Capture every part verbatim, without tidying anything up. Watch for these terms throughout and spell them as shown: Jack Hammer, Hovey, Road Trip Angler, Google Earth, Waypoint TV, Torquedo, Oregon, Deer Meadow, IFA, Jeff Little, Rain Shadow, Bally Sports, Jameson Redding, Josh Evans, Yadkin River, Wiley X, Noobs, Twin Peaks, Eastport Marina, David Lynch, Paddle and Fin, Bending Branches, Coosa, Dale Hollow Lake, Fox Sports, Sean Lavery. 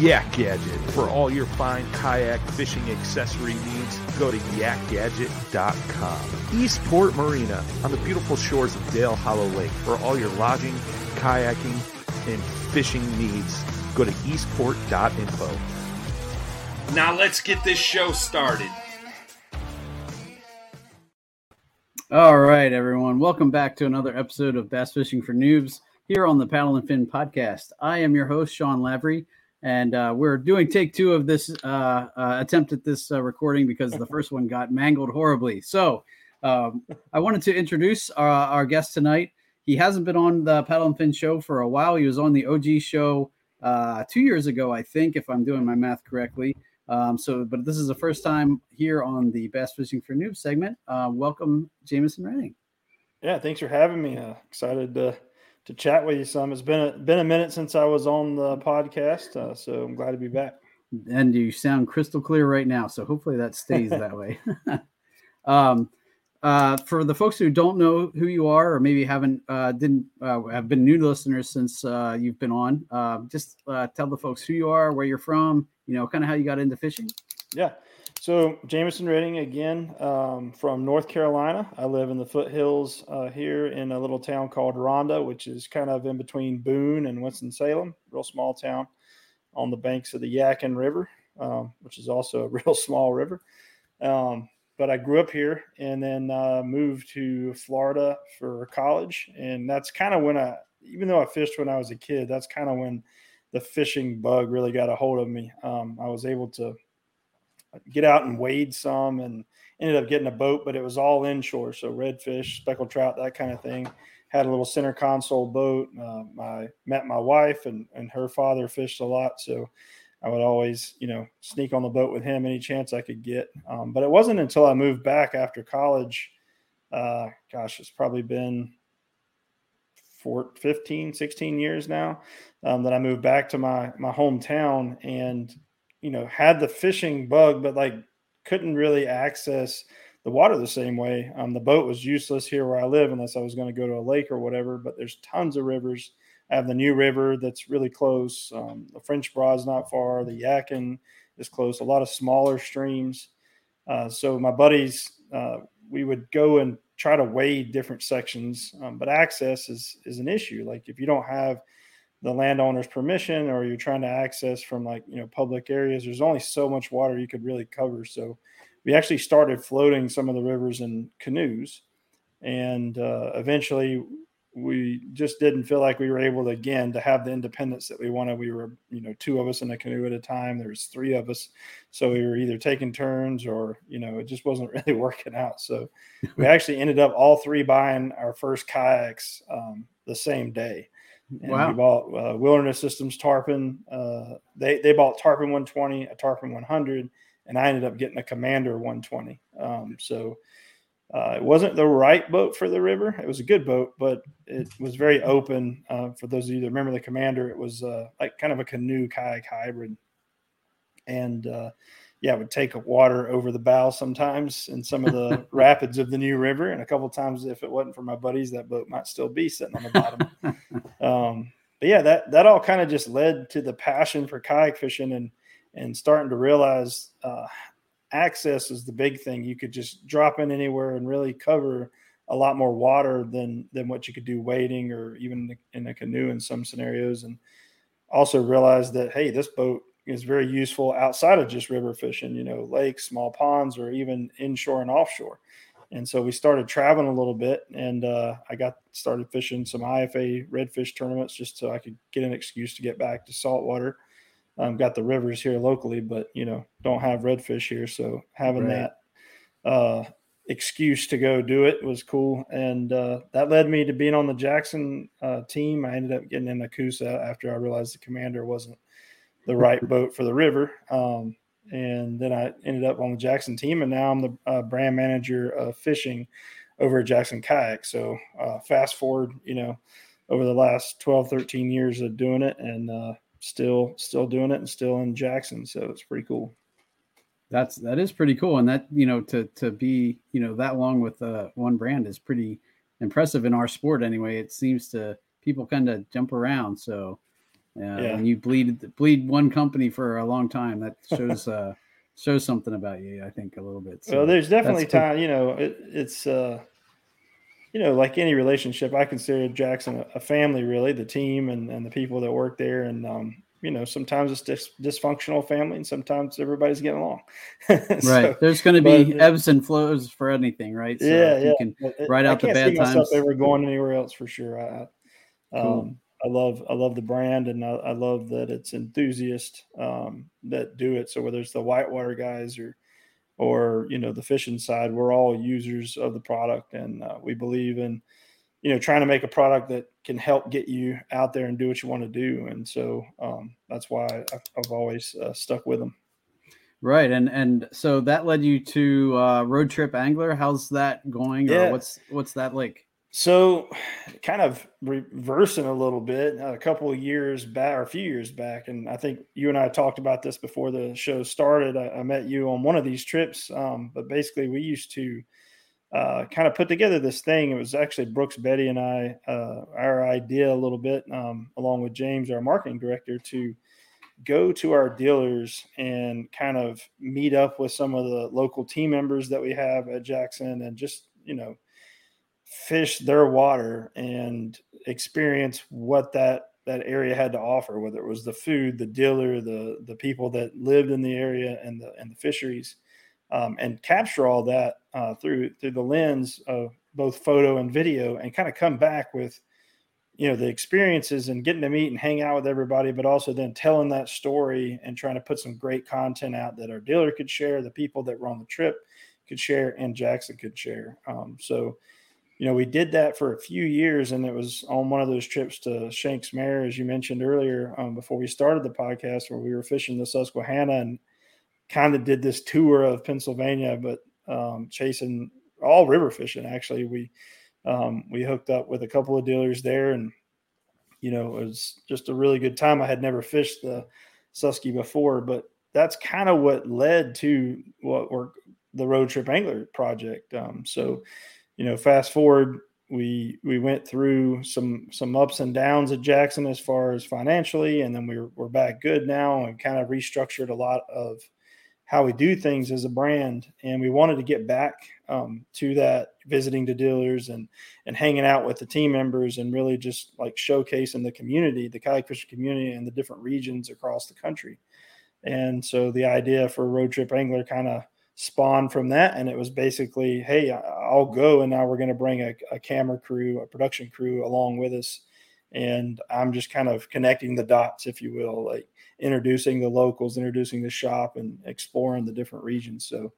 Yak Gadget, for all your fine kayak fishing accessory needs, go to yak gadget dot com. Eastport Marina, on the beautiful shores of Dale Hollow Lake, for all your lodging, kayaking, and fishing needs, go to eastport dot info. Now let's get this show started. All right, everyone. Welcome back to another episode of Bass Fishing for Noobs here on the Paddle and Fin podcast. I am your host, Sean Lavery, and uh, we're doing take two of this uh, uh, attempt at this uh, recording because the first one got mangled horribly. So um, I wanted to introduce our, our guest tonight. He hasn't been on the Paddle and Fin show for a while. He was on the O G show uh, two years ago, I think, if I'm doing my math correctly. Um, so, but this is the first time here on the Bass Fishing for Noobs segment. Uh, welcome, Jameson Redding. Yeah, thanks for having me. Uh, excited to to chat with you some. It's been a, been a minute since I was on the podcast, uh, so I'm glad to be back. And you sound crystal clear right now, so hopefully that stays that way. um, uh, for the folks who don't know who you are, or maybe haven't uh, didn't uh, have been new listeners since uh, you've been on, uh, just uh, tell the folks who you are, where you're from. You know, kind of how you got into fishing? Yeah. So Jameson Redding again, um, from North Carolina. I live in the foothills uh, here in a little town called Rhonda, which is kind of in between Boone and Winston-Salem, real small town on the banks of the Yadkin River, um, which is also a real small river. Um, but I grew up here and then uh, moved to Florida for college. And that's kind of when I, even though I fished when I was a kid, that's kind of when the fishing bug really got a hold of me. Um, I was able to get out and wade some and ended up getting a boat, but it was all inshore. So redfish, speckled trout, that kind of thing. Had a little center console boat. Um, I met my wife and, and her father fished a lot. So I would always, you know, sneak on the boat with him any chance I could get. Um, but it wasn't until I moved back after college. Uh, gosh, it's probably been fourteen, fifteen, sixteen years now um, that I moved back to my, my hometown and, you know, had the fishing bug, but like couldn't really access the water the same way. Um, the boat was useless here where I live unless I was going to go to a lake or whatever, but there's tons of rivers. I have the New River that's really close. Um, the French Broad's not far. The Yadkin is close. A lot of smaller streams. Uh, so my buddies, uh, we would go and try to wade different sections, um, but access is is an issue. Like if you don't have the landowner's permission or you're trying to access from like, you know, public areas, there's only so much water you could really cover. So we actually started floating some of the rivers in canoes. And uh, eventually we just didn't feel like we were able to, again, to have the independence that we wanted. We were, you know, two of us in a canoe at a time. There was three of us. So we were either taking turns or, you know, it just wasn't really working out. So we actually ended up all three buying our first kayaks um, the same day. And wow. We bought uh, Wilderness Systems Tarpon. Uh, they, they bought Tarpon one twenty, a Tarpon one hundred, and I ended up getting a Commander one twenty. Um, so uh, it wasn't the right boat for the river. It was a good boat, but it was very open. Uh, for those of you that remember the Commander, it was uh, like kind of a canoe kayak hybrid. And uh, yeah, it would take water over the bow sometimes in some of the rapids of the New River. And a couple of times, if it wasn't for my buddies, that boat might still be sitting on the bottom. um, but yeah, that, that all kind of just led to the passion for kayak fishing and and starting to realize uh, access is the big thing. You could just drop in anywhere and really cover a lot more water than than what you could do wading or even in a canoe in some scenarios. And also realize that, hey, this boat is very useful outside of just river fishing, you know, lakes, small ponds, or even inshore and offshore. And so we started traveling a little bit, and uh, I got started fishing some I F A redfish tournaments just so I could get an excuse to get back to saltwater. Um, got the rivers here locally, but, you know, don't have redfish here. So having right. that uh, excuse to go do it was cool. And uh, that led me to being on the Jackson uh, team. I ended up getting in the Coosa after I realized the Commander wasn't the right boat for the river. Um, and then I ended up on the Jackson team, and now I'm the uh, brand manager of fishing over at Jackson Kayaks. So uh, fast forward, you know, over the last twelve, thirteen years of doing it, and uh, still still doing it and still in Jackson. So it's pretty cool. That's that is pretty cool. And that, you know, to to be, you know, that long with uh, one brand is pretty impressive in our sport anyway. It seems to people kind of jump around. So uh, yeah. And you bleed bleed one company for a long time. That shows uh, shows something about you, I think, a little bit. So well, there's definitely time, cool. You know, it, it's uh, you know, like any relationship, I consider Jackson a family, really, the team and, and the people that work there. And, um, you know, sometimes it's dis- dysfunctional family, and sometimes everybody's getting along. Right. So, there's going to be it, ebbs and flows for anything, right? So yeah, yeah. You can write out the bad times. I can't see myself ever going anywhere else for sure. I, um, cool. I love I love the brand, and I, I love that it's enthusiasts um, that do it. So whether it's the whitewater guys or or, you know, the fishing side, we're all users of the product. And uh, we believe in, you know, trying to make a product that can help get you out there and do what you want to do. And so um, that's why I've, I've always uh, stuck with them. Right. And and so that led you to uh, Road Trip Angler. How's that going? Yeah. Or what's, what's that like? So kind of reversing a little bit, a couple of years back or a few years back, and I think you and I talked about this before the show started. I, I met you on one of these trips, um, but basically we used to uh, kind of put together this thing. It was actually Brooks, Betty, and I, uh, our idea a little bit, um, along with James, our marketing director, to go to our dealers and kind of meet up with some of the local team members that we have at Jackson and just, you know, fish their water and experience what that that area had to offer, whether it was the food, the dealer, the the people that lived in the area, and the and the fisheries, um, and capture all that uh, through through the lens of both photo and video, and kind of come back with, you know, the experiences and getting to meet and hang out with everybody, but also then telling that story and trying to put some great content out that our dealer could share, the people that were on the trip could share, and Jackson could share. Um, so. You know, we did that for a few years, and it was on one of those trips to Shanks Mare, as you mentioned earlier, um, before we started the podcast, where we were fishing the Susquehanna and kind of did this tour of Pennsylvania, but um, chasing all river fishing. Actually, we um, we hooked up with a couple of dealers there, and, you know, it was just a really good time. I had never fished the Susky before, but that's kind of what led to what were the Road Trip Angler project. Um, so. You know, fast forward, we we went through some some ups and downs at Jackson as far as financially, and then we're we're back good now, and kind of restructured a lot of how we do things as a brand. And we wanted to get back um, to that, visiting the dealers and and hanging out with the team members, and really just like showcasing the community, the kayak fishing community, and the different regions across the country. And so the idea for Road Trip Angler kind of spawn from that. And it was basically, hey, I'll go. And now we're going to bring a, a camera crew, a production crew along with us. And I'm just kind of connecting the dots, if you will, like introducing the locals, introducing the shop, and exploring the different regions. So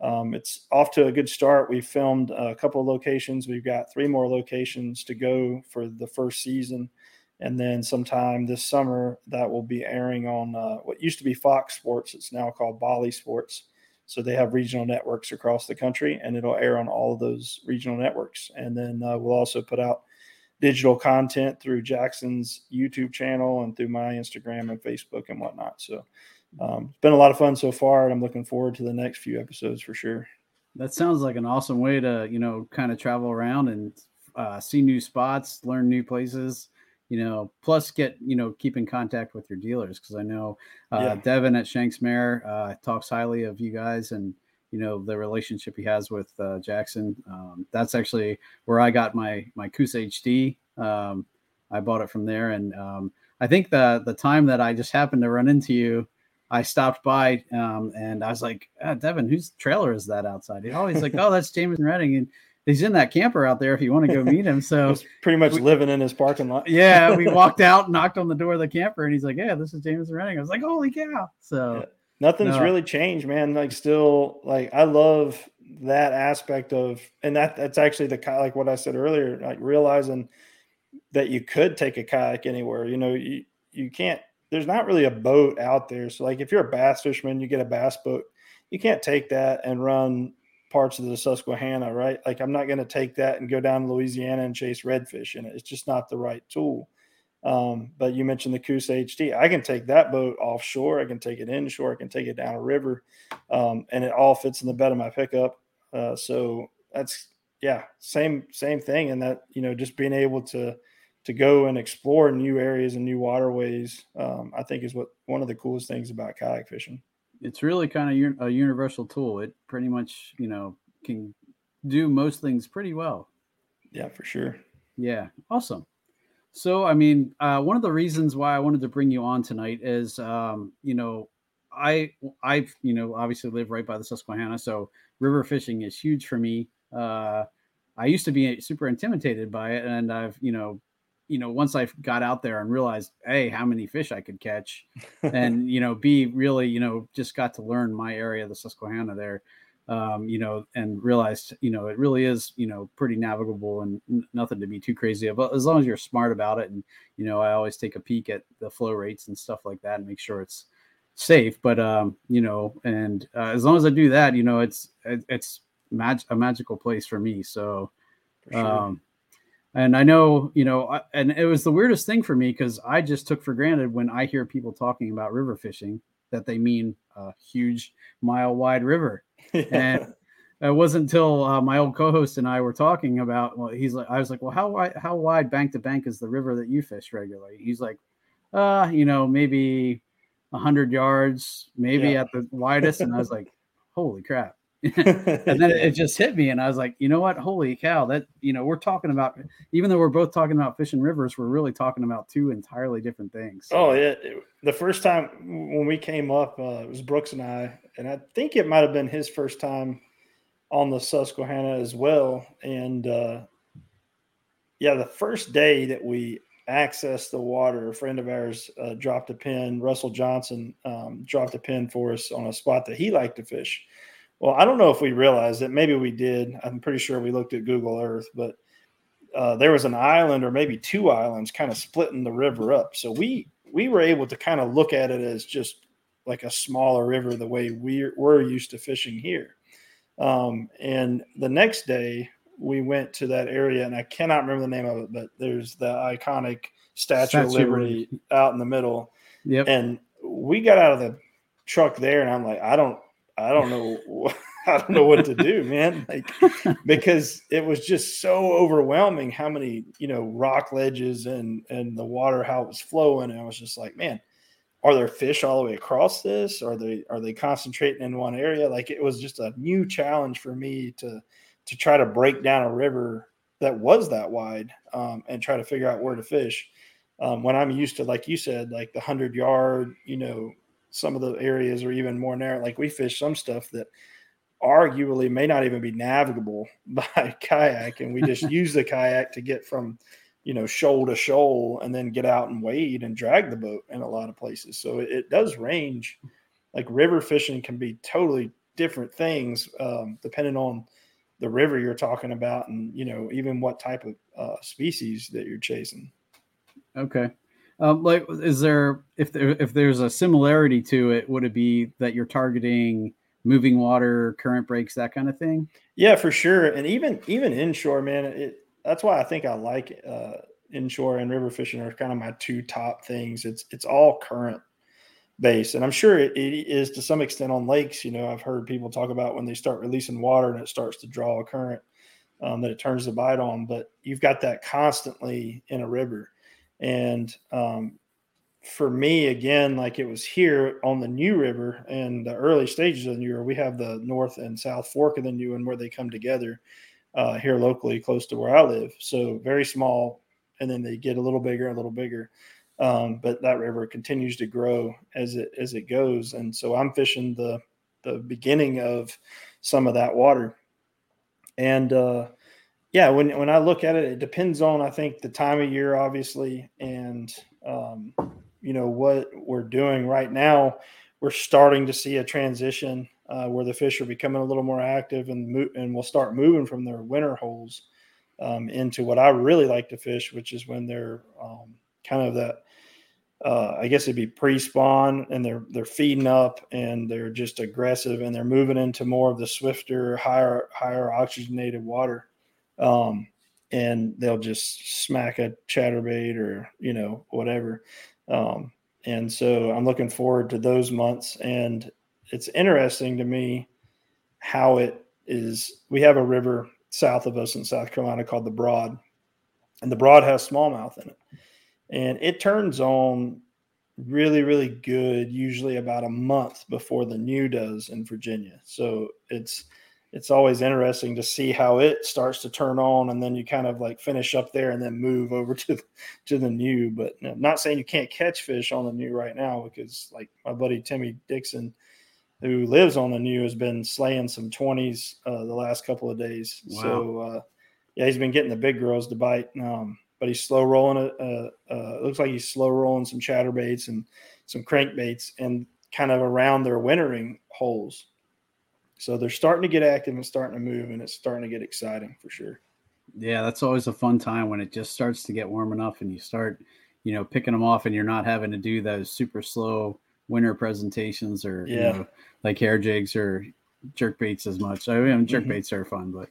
um, it's off to a good start. We filmed a couple of locations. We've got three more locations to go for the first season. And then sometime this summer, that will be airing on uh, what used to be Fox Sports. It's now called Bally Sports. So they have regional networks across the country, and it'll air on all of those regional networks. And then uh, we'll also put out digital content through Jackson's YouTube channel and through my Instagram and Facebook and whatnot. So um, it's been a lot of fun so far, and I'm looking forward to the next few episodes for sure. That sounds like an awesome way to, you know, kind of travel around and uh, see new spots, learn new places. You know, plus get, you know, keep in contact with your dealers. Cause I know uh, yeah. Devin at Shanks Mare uh, talks highly of you guys and, you know, the relationship he has with uh, Jackson. Um, that's actually where I got my, my Coosa H D. Um, I bought it from there. And um, I think the, the time that I just happened to run into you, I stopped by um, and I was like, ah, Devin, whose trailer is that outside? He's always like, oh, that's Jameson Redding. And he's in that camper out there if you want to go meet him. So he's pretty much we, living in his parking lot. Yeah. We walked out, knocked on the door of the camper, and he's like, yeah, this is Jameson Redding. I was like, holy cow. So yeah. nothing's no. really changed, man. Like still, like I love that aspect of, and that that's actually the kind like what I said earlier, like realizing that you could take a kayak anywhere. You know, you, you can't, there's not really a boat out there. So like if you're a bass fisherman, you get a bass boat, you can't take that and run parts of the Susquehanna, right? Like I'm not going to take that and go down to Louisiana and chase redfish in it. It's just not the right tool. Um, but you mentioned the Coosa H D. I can take that boat offshore. I can take it inshore. I can take it down a river. Um, and it all fits in the bed of my pickup. Uh, so that's, yeah, same, same thing. And that, you know, just being able to, to go and explore new areas and new waterways, um, I think is what, one of the coolest things about kayak fishing. It's really kind of a universal tool. It pretty much, you know, can do most things pretty well. Yeah, for sure. Yeah. Awesome. So, I mean, uh, one of the reasons why I wanted to bring you on tonight is, um, you know, I, I, you know, obviously live right by the Susquehanna. So river fishing is huge for me. Uh, I used to be super intimidated by it. And I've, you know, you know, once I got out there and realized, A, how many fish I could catch and, you know, B, really, you know, just got to learn my area, the Susquehanna there, um, you know, and realized, you know, it really is, you know, pretty navigable and n- nothing to be too crazy about as long as you're smart about it. And, you know, I always take a peek at the flow rates and stuff like that and make sure it's safe. But, um, you know, and uh, as long as I do that, you know, it's, it, it's mag- a magical place for me. So, for sure. um, And I know, you know, and it was the weirdest thing for me because I just took for granted when I hear people talking about river fishing that they mean a huge mile wide river. Yeah. And it wasn't until uh, my old co-host and I were talking about, well, he's like, I was like, well, how wide, how wide bank to bank is the river that you fish regularly? He's like, uh, you know, maybe a hundred yards, maybe yeah. at the widest. And I was like, holy crap. And then it just hit me and I was like, you know what? Holy cow, that, you know, we're talking about, even though we're both talking about fish and rivers, we're really talking about two entirely different things. So. Oh, yeah. The first time when we came up, uh, it was Brooks and I, and I think it might've been his first time on the Susquehanna as well. And uh, yeah, the first day that we accessed the water, a friend of ours uh, dropped a pin, Russell Johnson um, dropped a pin for us on a spot that he liked to fish. Well, I don't know if we realized it. Maybe we did. I'm pretty sure we looked at Google Earth, but uh, there was an island or maybe two islands kind of splitting the river up. So we we were able to kind of look at it as just like a smaller river the way we're, we're used to fishing here. Um, and the next day we went to that area, and I cannot remember the name of it, but there's the iconic Statue, Statue of Liberty out in the middle. Yep. And we got out of the truck there, and I'm like, I don't, I don't know. I don't know what to do, man. Like, because it was just so overwhelming how many, you know, rock ledges and, and the water, how it was flowing. And I was just like, man, are there fish all the way across this? Are they, are they concentrating in one area? Like it was just a new challenge for me to, to try to break down a river that was that wide um, and try to figure out where to fish. Um, when I'm used to, like you said, like the hundred yard, you know, some of the areas are even more narrow. Like we fish some stuff that arguably may not even be navigable by kayak, and we just use the kayak to get from, you know, shoal to shoal and then get out and wade and drag the boat in a lot of places. So it, it does range. Like river fishing can be totally different things um, depending on the river you're talking about and, you know, even what type of uh, species that you're chasing. Okay. Um, like, is there, if there, if there's a similarity to it, would it be that you're targeting moving water, current breaks, that kind of thing? Yeah, for sure. And even, even inshore, man, it, that's why I think I like uh, inshore and river fishing are kind of my two top things. It's, it's all current based. And I'm sure it, it is to some extent on lakes. You know, I've heard people talk about when they start releasing water and it starts to draw a current um, that it turns the bite on, but you've got that constantly in a river. And um, for me, again, like it was here on the New River and the early stages of the New River, we have the North and South Fork of the New and where they come together uh, here locally close to where I live. So very small, and then they get a little bigger, a little bigger. Um, but that river continues to grow as it as it goes. And so I'm fishing the, the beginning of some of that water. And uh Yeah, when when I look at it, it depends on, I think, the time of year, obviously, and, um, you know, what we're doing right now. We're starting to see a transition uh, where the fish are becoming a little more active and mo- and will start moving from their winter holes um, into what I really like to fish, which is when they're um, kind of that, uh, I guess it'd be pre-spawn, and they're they're feeding up and they're just aggressive and they're moving into more of the swifter, higher higher oxygenated water. Um, and they'll just smack a chatterbait or, you know, whatever. Um, and so I'm looking forward to those months, and it's interesting to me how it is. We have a river south of us in South Carolina called the Broad, and the Broad has smallmouth in it, and it turns on really, really good, usually about a month before the New does in Virginia. So it's, it's always interesting to see how it starts to turn on, and then you kind of like finish up there and then move over to the, to the New. But I'm not saying you can't catch fish on the New right now, because like my buddy Timmy Dixon, who lives on the New, has been slaying some twenties uh, the last couple of days. Wow. So uh, yeah, he's been getting the big girls to bite, um, but he's slow rolling. It uh, uh, looks like he's slow rolling some chatterbaits and some crankbaits and kind of around their wintering holes. So they're starting to get active and starting to move, and it's starting to get exciting for sure. Yeah, that's always a fun time when it just starts to get warm enough and you start, you know, picking them off, and you're not having to do those super slow winter presentations or, yeah. you know, like hair jigs or jerk baits as much. I mean, jerk mm-hmm. baits are fun, but.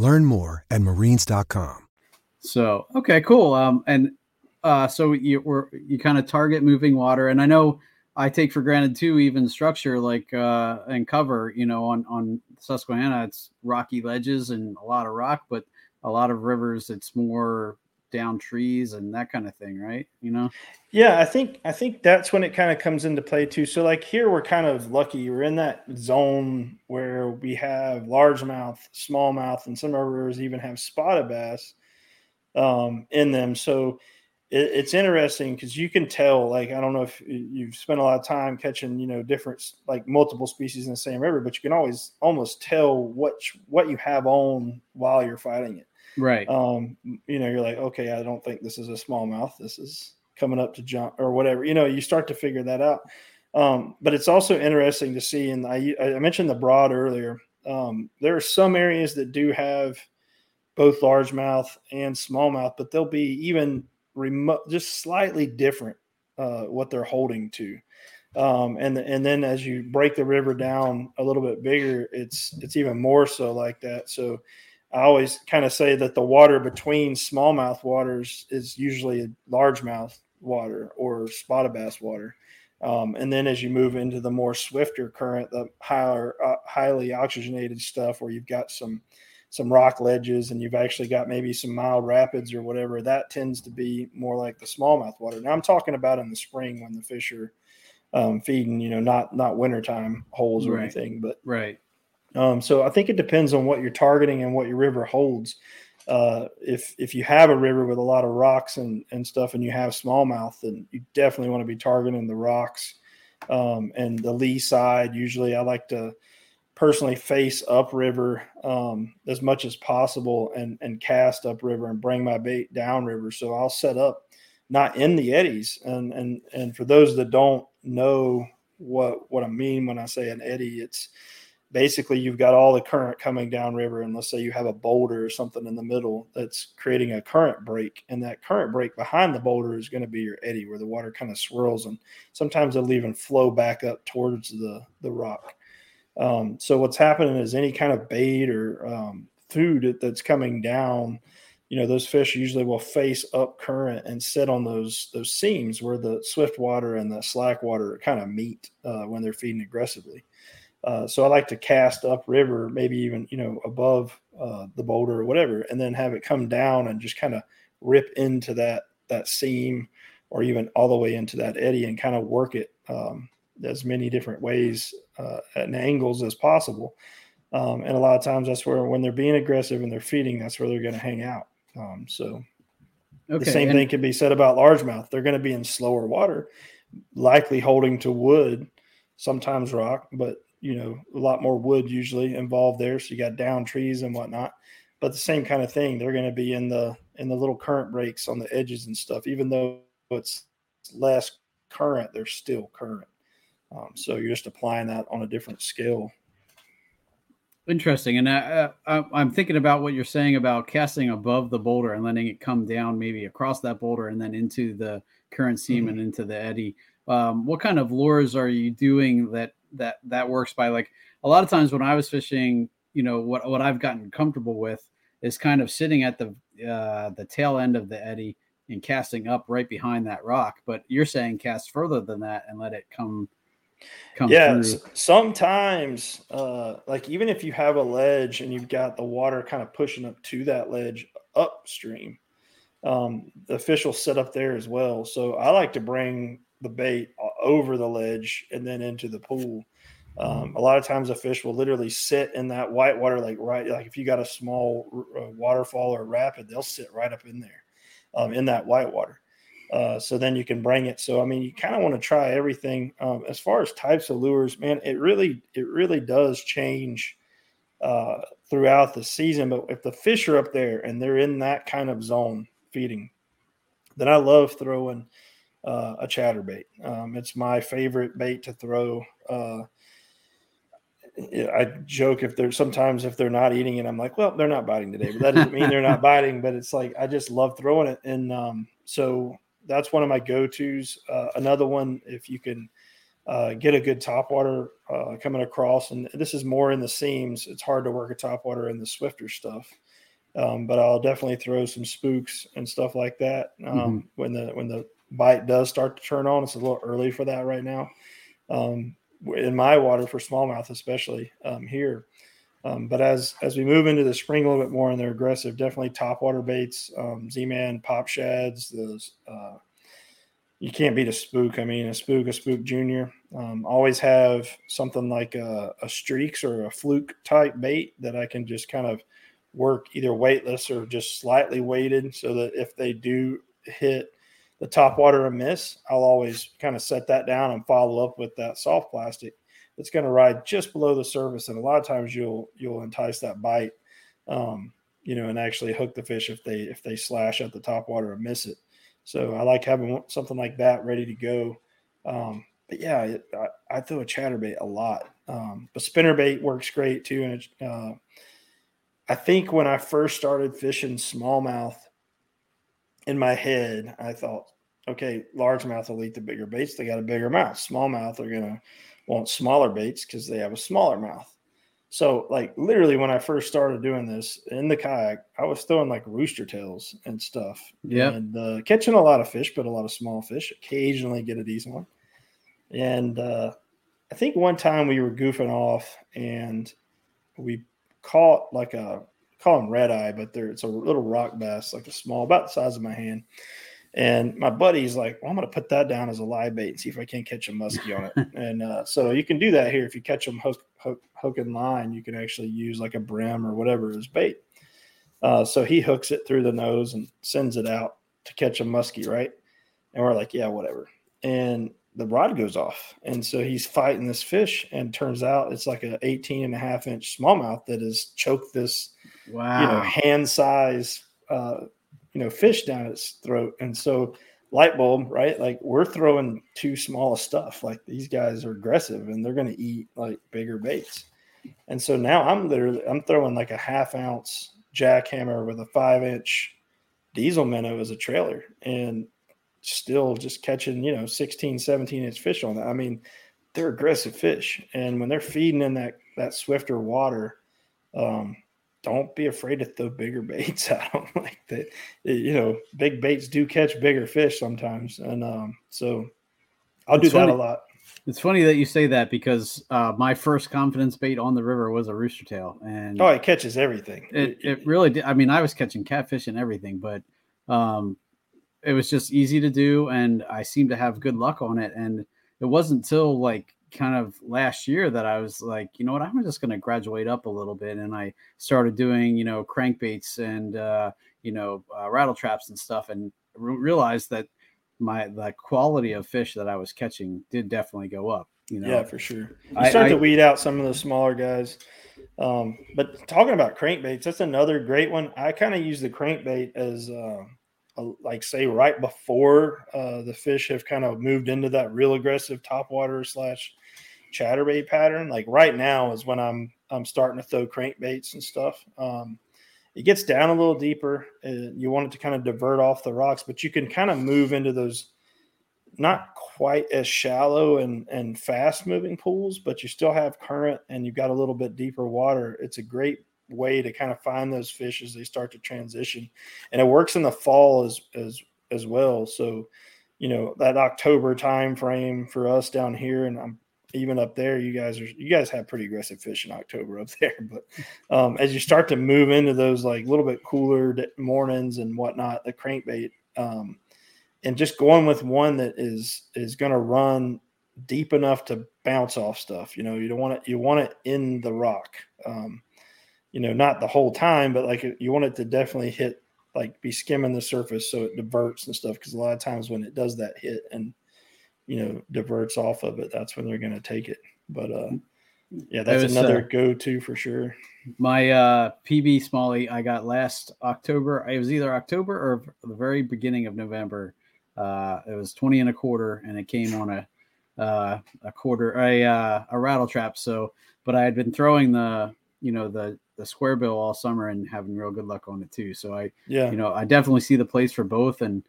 Learn more at Marines dot com. So, okay, cool. Um, and uh, so you were you kind of target moving water, and I know I take for granted too, even structure like uh, and cover. You know, on on Susquehanna, it's rocky ledges and a lot of rock, but a lot of rivers, it's more down trees and that kind of thing, right? You know? Yeah, I think I think that's when it kind of comes into play too. So like here we're kind of lucky. We're in that zone where we have largemouth, smallmouth, and some of our rivers even have spotted bass um in them. So it, it's interesting because you can tell, like, I don't know if you've spent a lot of time catching, you know, different, like multiple species in the same river, but you can always almost tell what what you have on while you're fighting it. Right. Um, you know, you're like, okay, I don't think this is a smallmouth. This is coming up to jump or whatever. You know, you start to figure that out. Um, but it's also interesting to see. And I, I mentioned the Broad earlier. Um, there are some areas that do have both largemouth and smallmouth, but they'll be even remote, just slightly different uh, what they're holding to. Um, and the, and then as you break the river down a little bit bigger, it's it's even more so like that. So I always kind of say that the water between smallmouth waters is usually largemouth water or spotted bass water. Um, and then as you move into the more swifter current, the higher, uh, highly oxygenated stuff where you've got some some rock ledges and you've actually got maybe some mild rapids or whatever, that tends to be more like the smallmouth water. Now I'm talking about in the spring when the fish are um, feeding, you know, not not wintertime holes or right. anything. But right. Um, so I think it depends on what you're targeting and what your river holds. Uh, if if you have a river with a lot of rocks and, and stuff and you have smallmouth, then you definitely want to be targeting the rocks um, and the lee side. Usually I like to personally face upriver um, as much as possible and, and cast upriver and bring my bait downriver. So I'll set up not in the eddies. And and and for those that don't know what what I mean when I say an eddy, it's basically, you've got all the current coming down river, and let's say you have a boulder or something in the middle that's creating a current break, and that current break behind the boulder is going to be your eddy where the water kind of swirls, and sometimes it'll even flow back up towards the, the rock. Um, so what's happening is any kind of bait or um, food that's coming down, you know, those fish usually will face up current and sit on those those seams where the swift water and the slack water kind of meet uh, when they're feeding aggressively. Uh, so I like to cast upriver, maybe even, you know, above uh, the boulder or whatever, and then have it come down and just kind of rip into that that seam or even all the way into that eddy and kind of work it um, as many different ways uh, and angles as possible. Um, and a lot of times that's where when they're being aggressive and they're feeding, that's where they're going to hang out. Um, so okay, the same and- thing can be said about largemouth. They're going to be in slower water, likely holding to wood, sometimes rock, but you know, a lot more wood usually involved there. So you got down trees and whatnot, but the same kind of thing. They're going to be in the, in the little current breaks on the edges and stuff, even though it's less current, they're still current. Um, so you're just applying that on a different scale. Interesting. And I, I, I'm thinking about what you're saying about casting above the boulder and letting it come down, maybe across that boulder and then into the current seam mm-hmm. and into the eddy. Um, what kind of lures are you doing that, that that works by? Like a lot of times when I was fishing, you know, what, what I've gotten comfortable with is kind of sitting at the, uh, the tail end of the eddy and casting up right behind that rock. But you're saying cast further than that and let it come, come yeah, through. S- sometimes, uh, like even if you have a ledge and you've got the water kind of pushing up to that ledge upstream, um, the fish will set up there as well. So I like to bring the bait over the ledge and then into the pool. Um, a lot of times a fish will literally sit in that white water, like right, like if you got a small r- waterfall or rapid, they'll sit right up in there, um, in that white water. Uh, so then you can bring it. So, I mean, you kind of want to try everything. Um, as far as types of lures, man, it really, it really does change, uh, throughout the season. But if the fish are up there and they're in that kind of zone feeding, then I love throwing Uh, a chatterbait. Um, it's my favorite bait to throw. Uh, I joke if they're sometimes if they're not eating it, I'm like, well, they're not biting today, but that doesn't mean they're not biting. But it's like, I just love throwing it. And um, so that's one of my go-tos. Uh, another one, if you can uh, get a good topwater uh, coming across, and this is more in the seams. It's hard to work a topwater in the swifter stuff. Um, but I'll definitely throw some spooks and stuff like that. Um, mm-hmm. When the, when the, bite does start to turn on. It's a little early for that right now. Um, in my water for smallmouth, especially um, here. Um, but as, as we move into the spring a little bit more and they're aggressive, definitely topwater baits, um, Z-Man, pop shads, those, uh, you can't beat a spook. I mean, a spook, a spook junior, um, always have something like a, a streaks or a fluke type bait that I can just kind of work either weightless or just slightly weighted so that if they do hit the top water a miss, I'll always kind of set that down and follow up with that soft plastic that's going to ride just below the surface. And a lot of times you'll, you'll entice that bite, um, you know, and actually hook the fish if they, if they slash at the top water and miss it. So I like having something like that ready to go. Um, but yeah, it, I, I throw a chatterbait a lot. Um, but spinnerbait works great too. And it, uh, I think when I first started fishing smallmouth, in my head, I thought, okay, largemouth will eat the bigger baits. They got a bigger mouth. Smallmouth are going to want smaller baits because they have a smaller mouth. So, like, literally when I first started doing this in the kayak, I was throwing, like, rooster tails and stuff. Yeah. And uh, catching a lot of fish, but a lot of small fish. Occasionally get a decent one. And uh, I think one time we were goofing off and we caught, like, a – call them red eye, but they're, it's a little rock bass, like a small – about the size of my hand. And my buddy's like, well, I'm going to put that down as a live bait and see if I can't catch a muskie on it. And uh, so you can do that here. If you catch them hook, hook, hook and line, you can actually use like a brim or whatever as bait. Uh, so he hooks it through the nose and sends it out to catch a muskie, right? And we're like, yeah, whatever. And the rod goes off. And so he's fighting this fish, and turns out it's like an eighteen and a half inch smallmouth that has choked this wow. you know, hand size uh you know, fish down its throat. And so light bulb, right? Like, we're throwing too small of stuff. Like, these guys are aggressive and they're going to eat like bigger baits. And so now I'm literally, I'm throwing like a half ounce Jack Hammer with a five inch diesel minnow as a trailer, and still just catching, you know, sixteen, seventeen inch fish on that. I mean, they're aggressive fish. And when they're feeding in that, that swifter water, um, don't be afraid to throw bigger baits at them. Like, that, you know, big baits do catch bigger fish sometimes. And um, so I'll do that a lot. It's funny that you say that, because uh, my first confidence bait on the river was a rooster tail. And oh, it catches everything. It, it really did. I mean, I was catching catfish and everything, but um, it was just easy to do. And I seemed to have good luck on it. And it wasn't till like, kind of last year that I was like, you know what, I'm just going to graduate up a little bit. And I started doing, you know, crankbaits and, uh, you know, uh, rattle traps and stuff, and re- realized that my, the quality of fish that I was catching did definitely go up, you know? Yeah, for sure. You start I, to I, weed out some of the smaller guys. Um, but talking about crankbaits, that's another great one. I kind of use the crankbait as, uh, a, like, say right before uh, the fish have kind of moved into that real aggressive topwater slash chatterbait pattern. Like, right now is when I'm I'm starting to throw crankbaits and stuff. Um, it gets down a little deeper. And you want it to kind of divert off the rocks, but you can kind of move into those not quite as shallow and, and fast-moving pools, but you still have current and you've got a little bit deeper water. It's a great way to kind of find those fish as they start to transition. And it works in the fall as as as well. So, you know, that October time frame for us down here, and I'm even up there, you guys are, you guys have pretty aggressive fish in October up there. But um, as you start to move into those like little bit cooler mornings and whatnot, the crankbait, um, and just going with one that is, is going to run deep enough to bounce off stuff. You know, you don't want it, you want it in the rock. Um, you know, not the whole time, but like, you want it to definitely hit, like, be skimming the surface so it diverts and stuff. Because a lot of times when it does that hit and, you know, diverts off of it, that's when they're going to take it. But, uh, yeah, that's was, another uh, go-to for sure. My uh, P B Smalley I got last October. It was either October or the very beginning of November. Uh, it was twenty and a quarter, and it came on a uh, a quarter, a, uh, a rattle trap. So, but I had been throwing the, you know, the, the square bill all summer and having real good luck on it too. So I, yeah. you know, I definitely see the place for both. And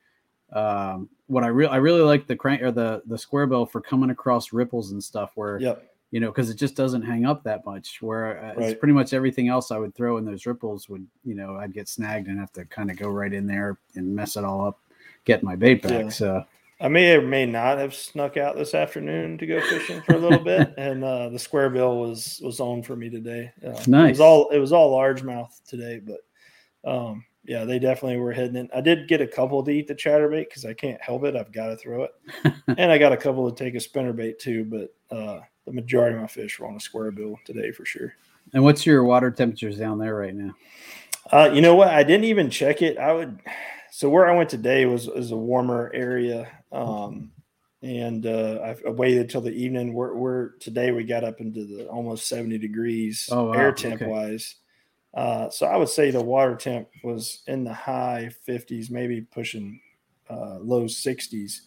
um, what I really, I really like the crank or the, the square bill for coming across ripples and stuff where, yep. you know, cause it just doesn't hang up that much where uh, right. it's pretty much everything else I would throw in those ripples would, you know, I'd get snagged and have to kind of go right in there and mess it all up, get my bait back. Yeah. So I may or may not have snuck out this afternoon to go fishing for a little bit, and uh, the square bill was was on for me today. Uh, nice. It was all it was all largemouth today, but um, yeah, they definitely were heading in. I did get a couple to eat the chatterbait because I can't help it; I've got to throw it, and I got a couple to take a spinnerbait too. But uh, the majority of my fish were on a square bill today for sure. And what's your water temperatures down there right now? Uh, you know what? I didn't even check it. I would. So where I went today was, was a warmer area. Um, and, uh, I waited till the evening. We're, we're today we got up into the almost seventy degrees oh, wow. air temp okay. wise. Uh, so I would say the water temp was in the high fifties, maybe pushing, uh, low sixties.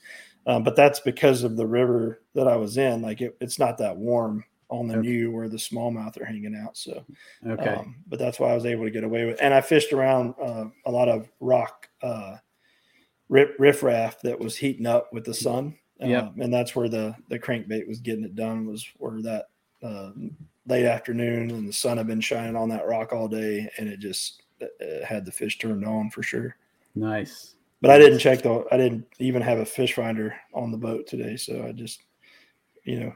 Um, but that's because of the river that I was in. Like it, it's not that warm on the okay. new where the smallmouth are hanging out. So, okay. Um, but that's why I was able to get away with. And I fished around uh, a lot of rock uh, riffraff that was heating up with the sun. Um, yeah. And that's where the, the crankbait was getting it done, was where that uh, late afternoon and the sun had been shining on that rock all day. And it just it had the fish turned on for sure. Nice. But I didn't check though. I didn't even have a fish finder on the boat today. So I just, you know,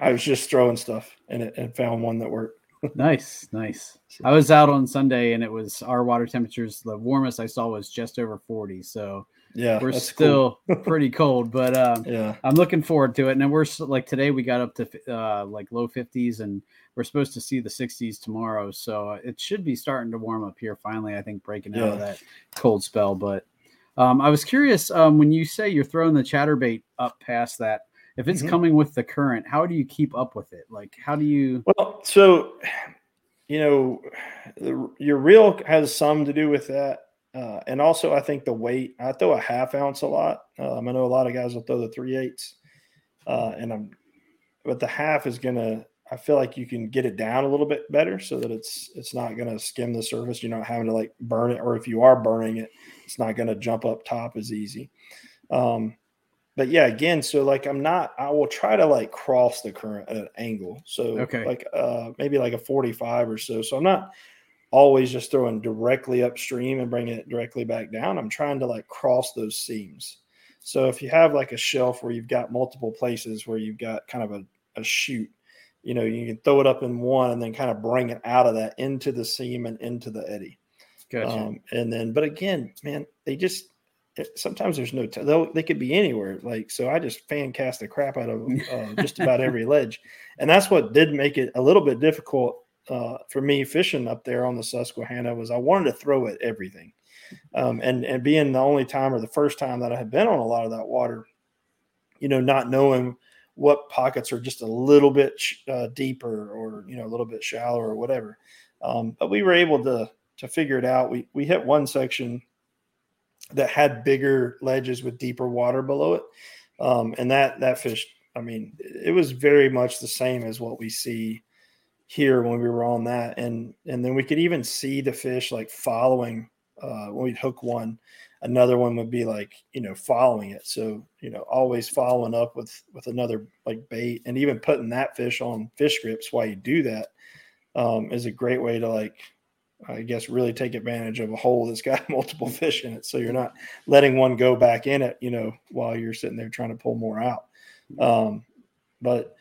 I was just throwing stuff and it and found one that worked. Nice. Nice. I was out on Sunday and it was our water temperatures. The warmest I saw was just over forty. So yeah, we're still cool. pretty cold, but um, yeah. I'm looking forward to it. And then we're like, today we got up to uh, like low fifties and we're supposed to see the sixties tomorrow. So it should be starting to warm up here. Finally, I think breaking out yeah. of that cold spell, but Um, I was curious um, when you say you're throwing the chatterbait up past that, if it's mm-hmm. coming with the current, how do you keep up with it? Like, how do you? Well, so, you know, the, your reel has some to do with that. Uh, and also I think the weight, I throw a half ounce a lot. Um, I know a lot of guys will throw the three eighths uh, and I'm, but the half is going to, I feel like you can get it down a little bit better so that it's it's not going to skim the surface. You're not having to like burn it, or if you are burning it, it's not going to jump up top as easy. Um, but yeah, again, so like I'm not, I will try to like cross the current at an angle. So okay. like uh, maybe like a forty-five or so. So I'm not always just throwing directly upstream and bringing it directly back down. I'm trying to like cross those seams. So if you have like a shelf where you've got multiple places where you've got kind of a, a chute, you know, you can throw it up in one and then kind of bring it out of that into the seam and into the eddy. Gotcha. Um, and then, but again, man, they just, it, sometimes there's no, t- they could be anywhere. Like, so I just fan cast the crap out of uh, just about every ledge. And that's what did make it a little bit difficult uh, for me fishing up there on the Susquehanna, was I wanted to throw at everything. Um, and, and being the only time or the first time that I had been on a lot of that water, you know, not knowing what pockets are just a little bit uh, deeper or, you know, a little bit shallower or whatever. Um, but we were able to, to figure it out. We, we hit one section that had bigger ledges with deeper water below it. Um, and that, that fish, I mean, it was very much the same as what we see here when we were on that. And, and then we could even see the fish like following uh, when we'd hook one, another one would be like, you know, following it. So, you know, always following up with, with another like bait, and even putting that fish on fish grips while you do that um, is a great way to like, I guess, really take advantage of a hole that's got multiple fish in it. So you're not letting one go back in it, you know, while you're sitting there trying to pull more out. Um, but,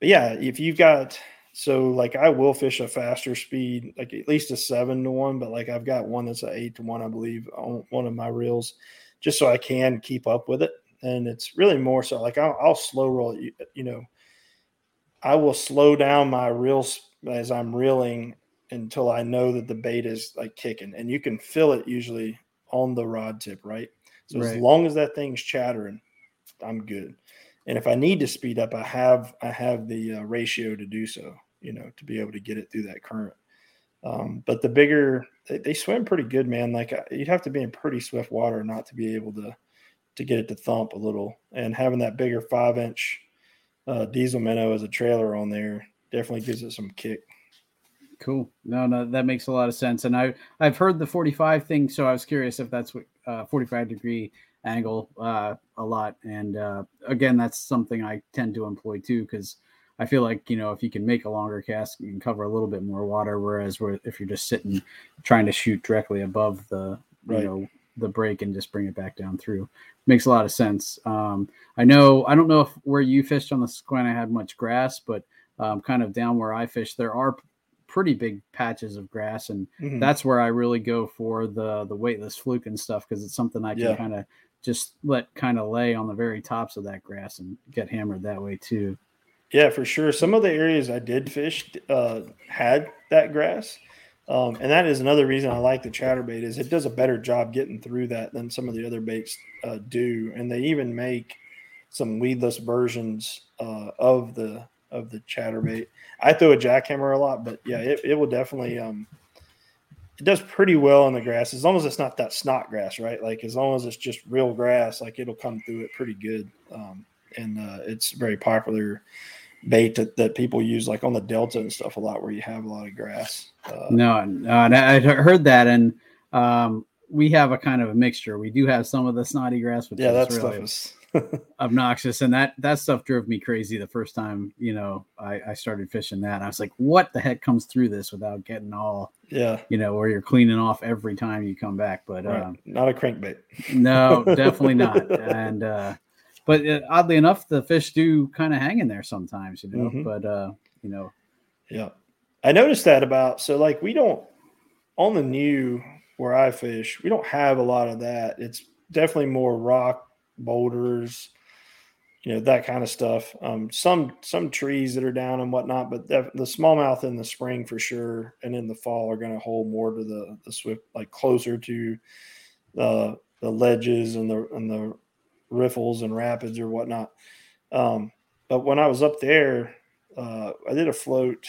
but yeah, if you've got, so like I will fish a faster speed, like at least a seven to one, but like I've got one that's an eight to one, I believe, on one of my reels, just so I can keep up with it. And it's really more so like I'll, I'll slow roll, you, you know, I will slow down my reels as I'm reeling until I know that the bait is like kicking, and you can feel it usually on the rod tip, right? So right. as long as that thing's chattering, I'm good. And if I need to speed up, I have I have the uh, ratio to do so, you know, to be able to get it through that current. Um, but the bigger they, they swim pretty good, man. Like I, you'd have to be in pretty swift water not to be able to to get it to thump a little. And having that bigger five inch uh, diesel minnow as a trailer on there definitely gives it some kick. Cool. No, no, that makes a lot of sense. And I I've heard the forty-five thing, so I was curious if that's what uh, forty-five degree angle uh a lot, and uh again, that's something I tend to employ too, because I feel like, you know, if you can make a longer cast, you can cover a little bit more water, whereas where if you're just sitting trying to shoot directly above the right. you know the break and just bring it back down through, makes a lot of sense. um I know I don't know if where you fished on the Susquehanna had much grass, but um kind of down where I fish there are pretty big patches of grass, and mm-hmm. that's where I really go for the the weightless fluke and stuff, because it's something I can yeah. kind of just let kind of lay on the very tops of that grass and get hammered that way too. Yeah, for sure. Some of the areas I did fish uh, had that grass. Um, and that is another reason I like the chatterbait, is it does a better job getting through that than some of the other baits uh, do. And they even make some weedless versions uh, of the, of the chatterbait. I throw a jackhammer a lot, but yeah, it, it will definitely, um, it does pretty well in the grass, as long as it's not that snot grass, right? Like, as long as it's just real grass, like, it'll come through it pretty good. Um, and uh, it's very popular bait that, that people use, like, on the Delta and stuff a lot, where you have a lot of grass. Uh, no, no, and I heard that, and um, we have a kind of a mixture. We do have some of the snotty grass, but yeah, that really stuff is obnoxious, and that that stuff drove me crazy the first time, you know, I, I started fishing that. I was like, what the heck comes through this without getting all, yeah, you know, where you're cleaning off every time you come back. But right. um, not a crankbait. No, definitely not. And uh, but it, oddly enough, the fish do kind of hang in there sometimes, you know. Mm-hmm. But uh, you know, yeah, I noticed that about so like we don't on the new where I fish, we don't have a lot of that. It's definitely more rock, boulders, you know, that kind of stuff. Um, some some trees that are down and whatnot, but the, the smallmouth in the spring for sure, and in the fall are going to hold more to the the swift, like closer to the the ledges and the and the riffles and rapids or whatnot. Um, but when I was up there, uh, I did a float.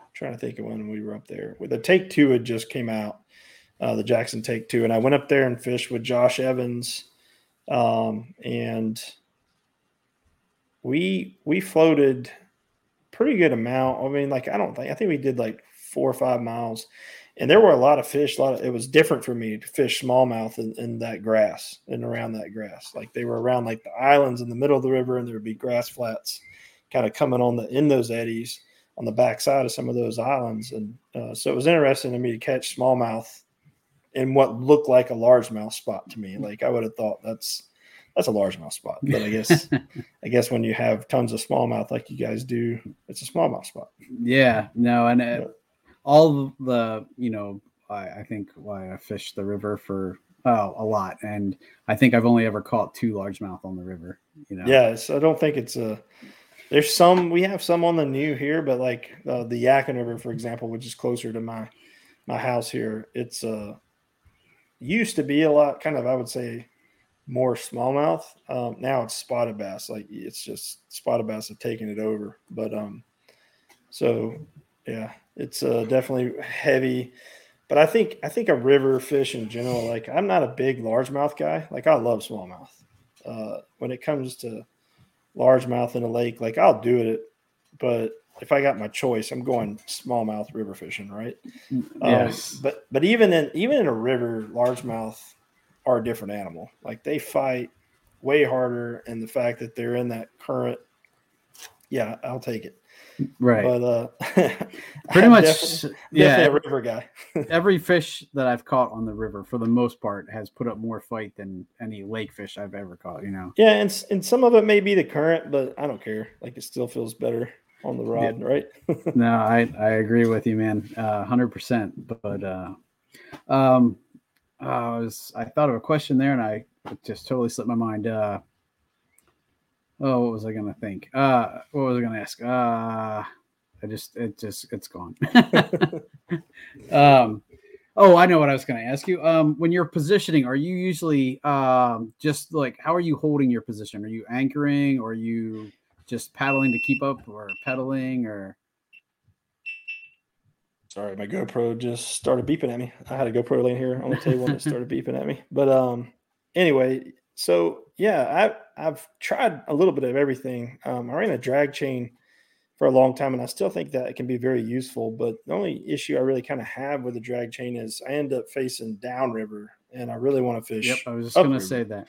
I'm trying to think of when we were up there. The Take Two had just came out, uh, the Jackson Take Two, and I went up there and fished with Josh Evans. Um, and we, we floated pretty good amount. I mean, like, I don't think, I think we did like four or five miles and there were a lot of fish. A lot of, it was different for me to fish smallmouth in, in that grass and around that grass. Like they were around like the islands in the middle of the river, and there would be grass flats kind of coming on the, in those eddies on the backside of some of those islands. And, uh, so it was interesting to me to catch smallmouth in what looked like a largemouth spot to me. Like I would have thought that's, that's a largemouth spot, but I guess, I guess when you have tons of smallmouth, like you guys do, it's a smallmouth spot. Yeah, no. And it, but, all the, you know, I, I think why I fished the river for oh, a lot. And I think I've only ever caught two largemouth on the river, you know? Yeah. So I don't think it's a, there's some, we have some on the new here, but like uh, the Yadkin River, for example, which is closer to my, my house here. It's a, uh, used to be a lot kind of, I would say more smallmouth. Um, now it's spotted bass. Like it's just spotted bass have taken it over. But, um, so yeah, it's uh, definitely heavy, but I think, I think a river fish in general, like I'm not a big largemouth guy. Like I love smallmouth. Uh, when it comes to largemouth in a lake, like I'll do it, but if I got my choice, I'm going smallmouth river fishing, right? Yes. Um, but but even in even in a river, largemouth are a different animal. Like they fight way harder, and the fact that they're in that current, yeah, I'll take it. Right. But uh, pretty I'm much, definitely, yeah, definitely a river guy. Every fish that I've caught on the river, for the most part, has put up more fight than any lake fish I've ever caught. You know. Yeah, and and some of it may be the current, but I don't care. Like it still feels better on the rod, yeah. Right? No, I, I agree with you, man. Uh, one hundred percent. But uh, um, I was I thought of a question there, and I just totally slipped my mind. Uh, oh, what was I going to think? Uh, what was I going to ask? Uh, I just it just it's gone. um, oh, I know what I was going to ask you. Um, when you're positioning, are you usually um just like how are you holding your position? Are you anchoring, or are you just paddling to keep up, or pedaling, or sorry, my GoPro just started beeping at me. I had a GoPro laying here on the table and it started beeping at me. But um, anyway, so yeah, I I've tried a little bit of everything. Um, I ran a drag chain for a long time, and I still think that it can be very useful. But the only issue I really kind of have with the drag chain is I end up facing downriver, and I really want to fish. Yep, I was just going to say that.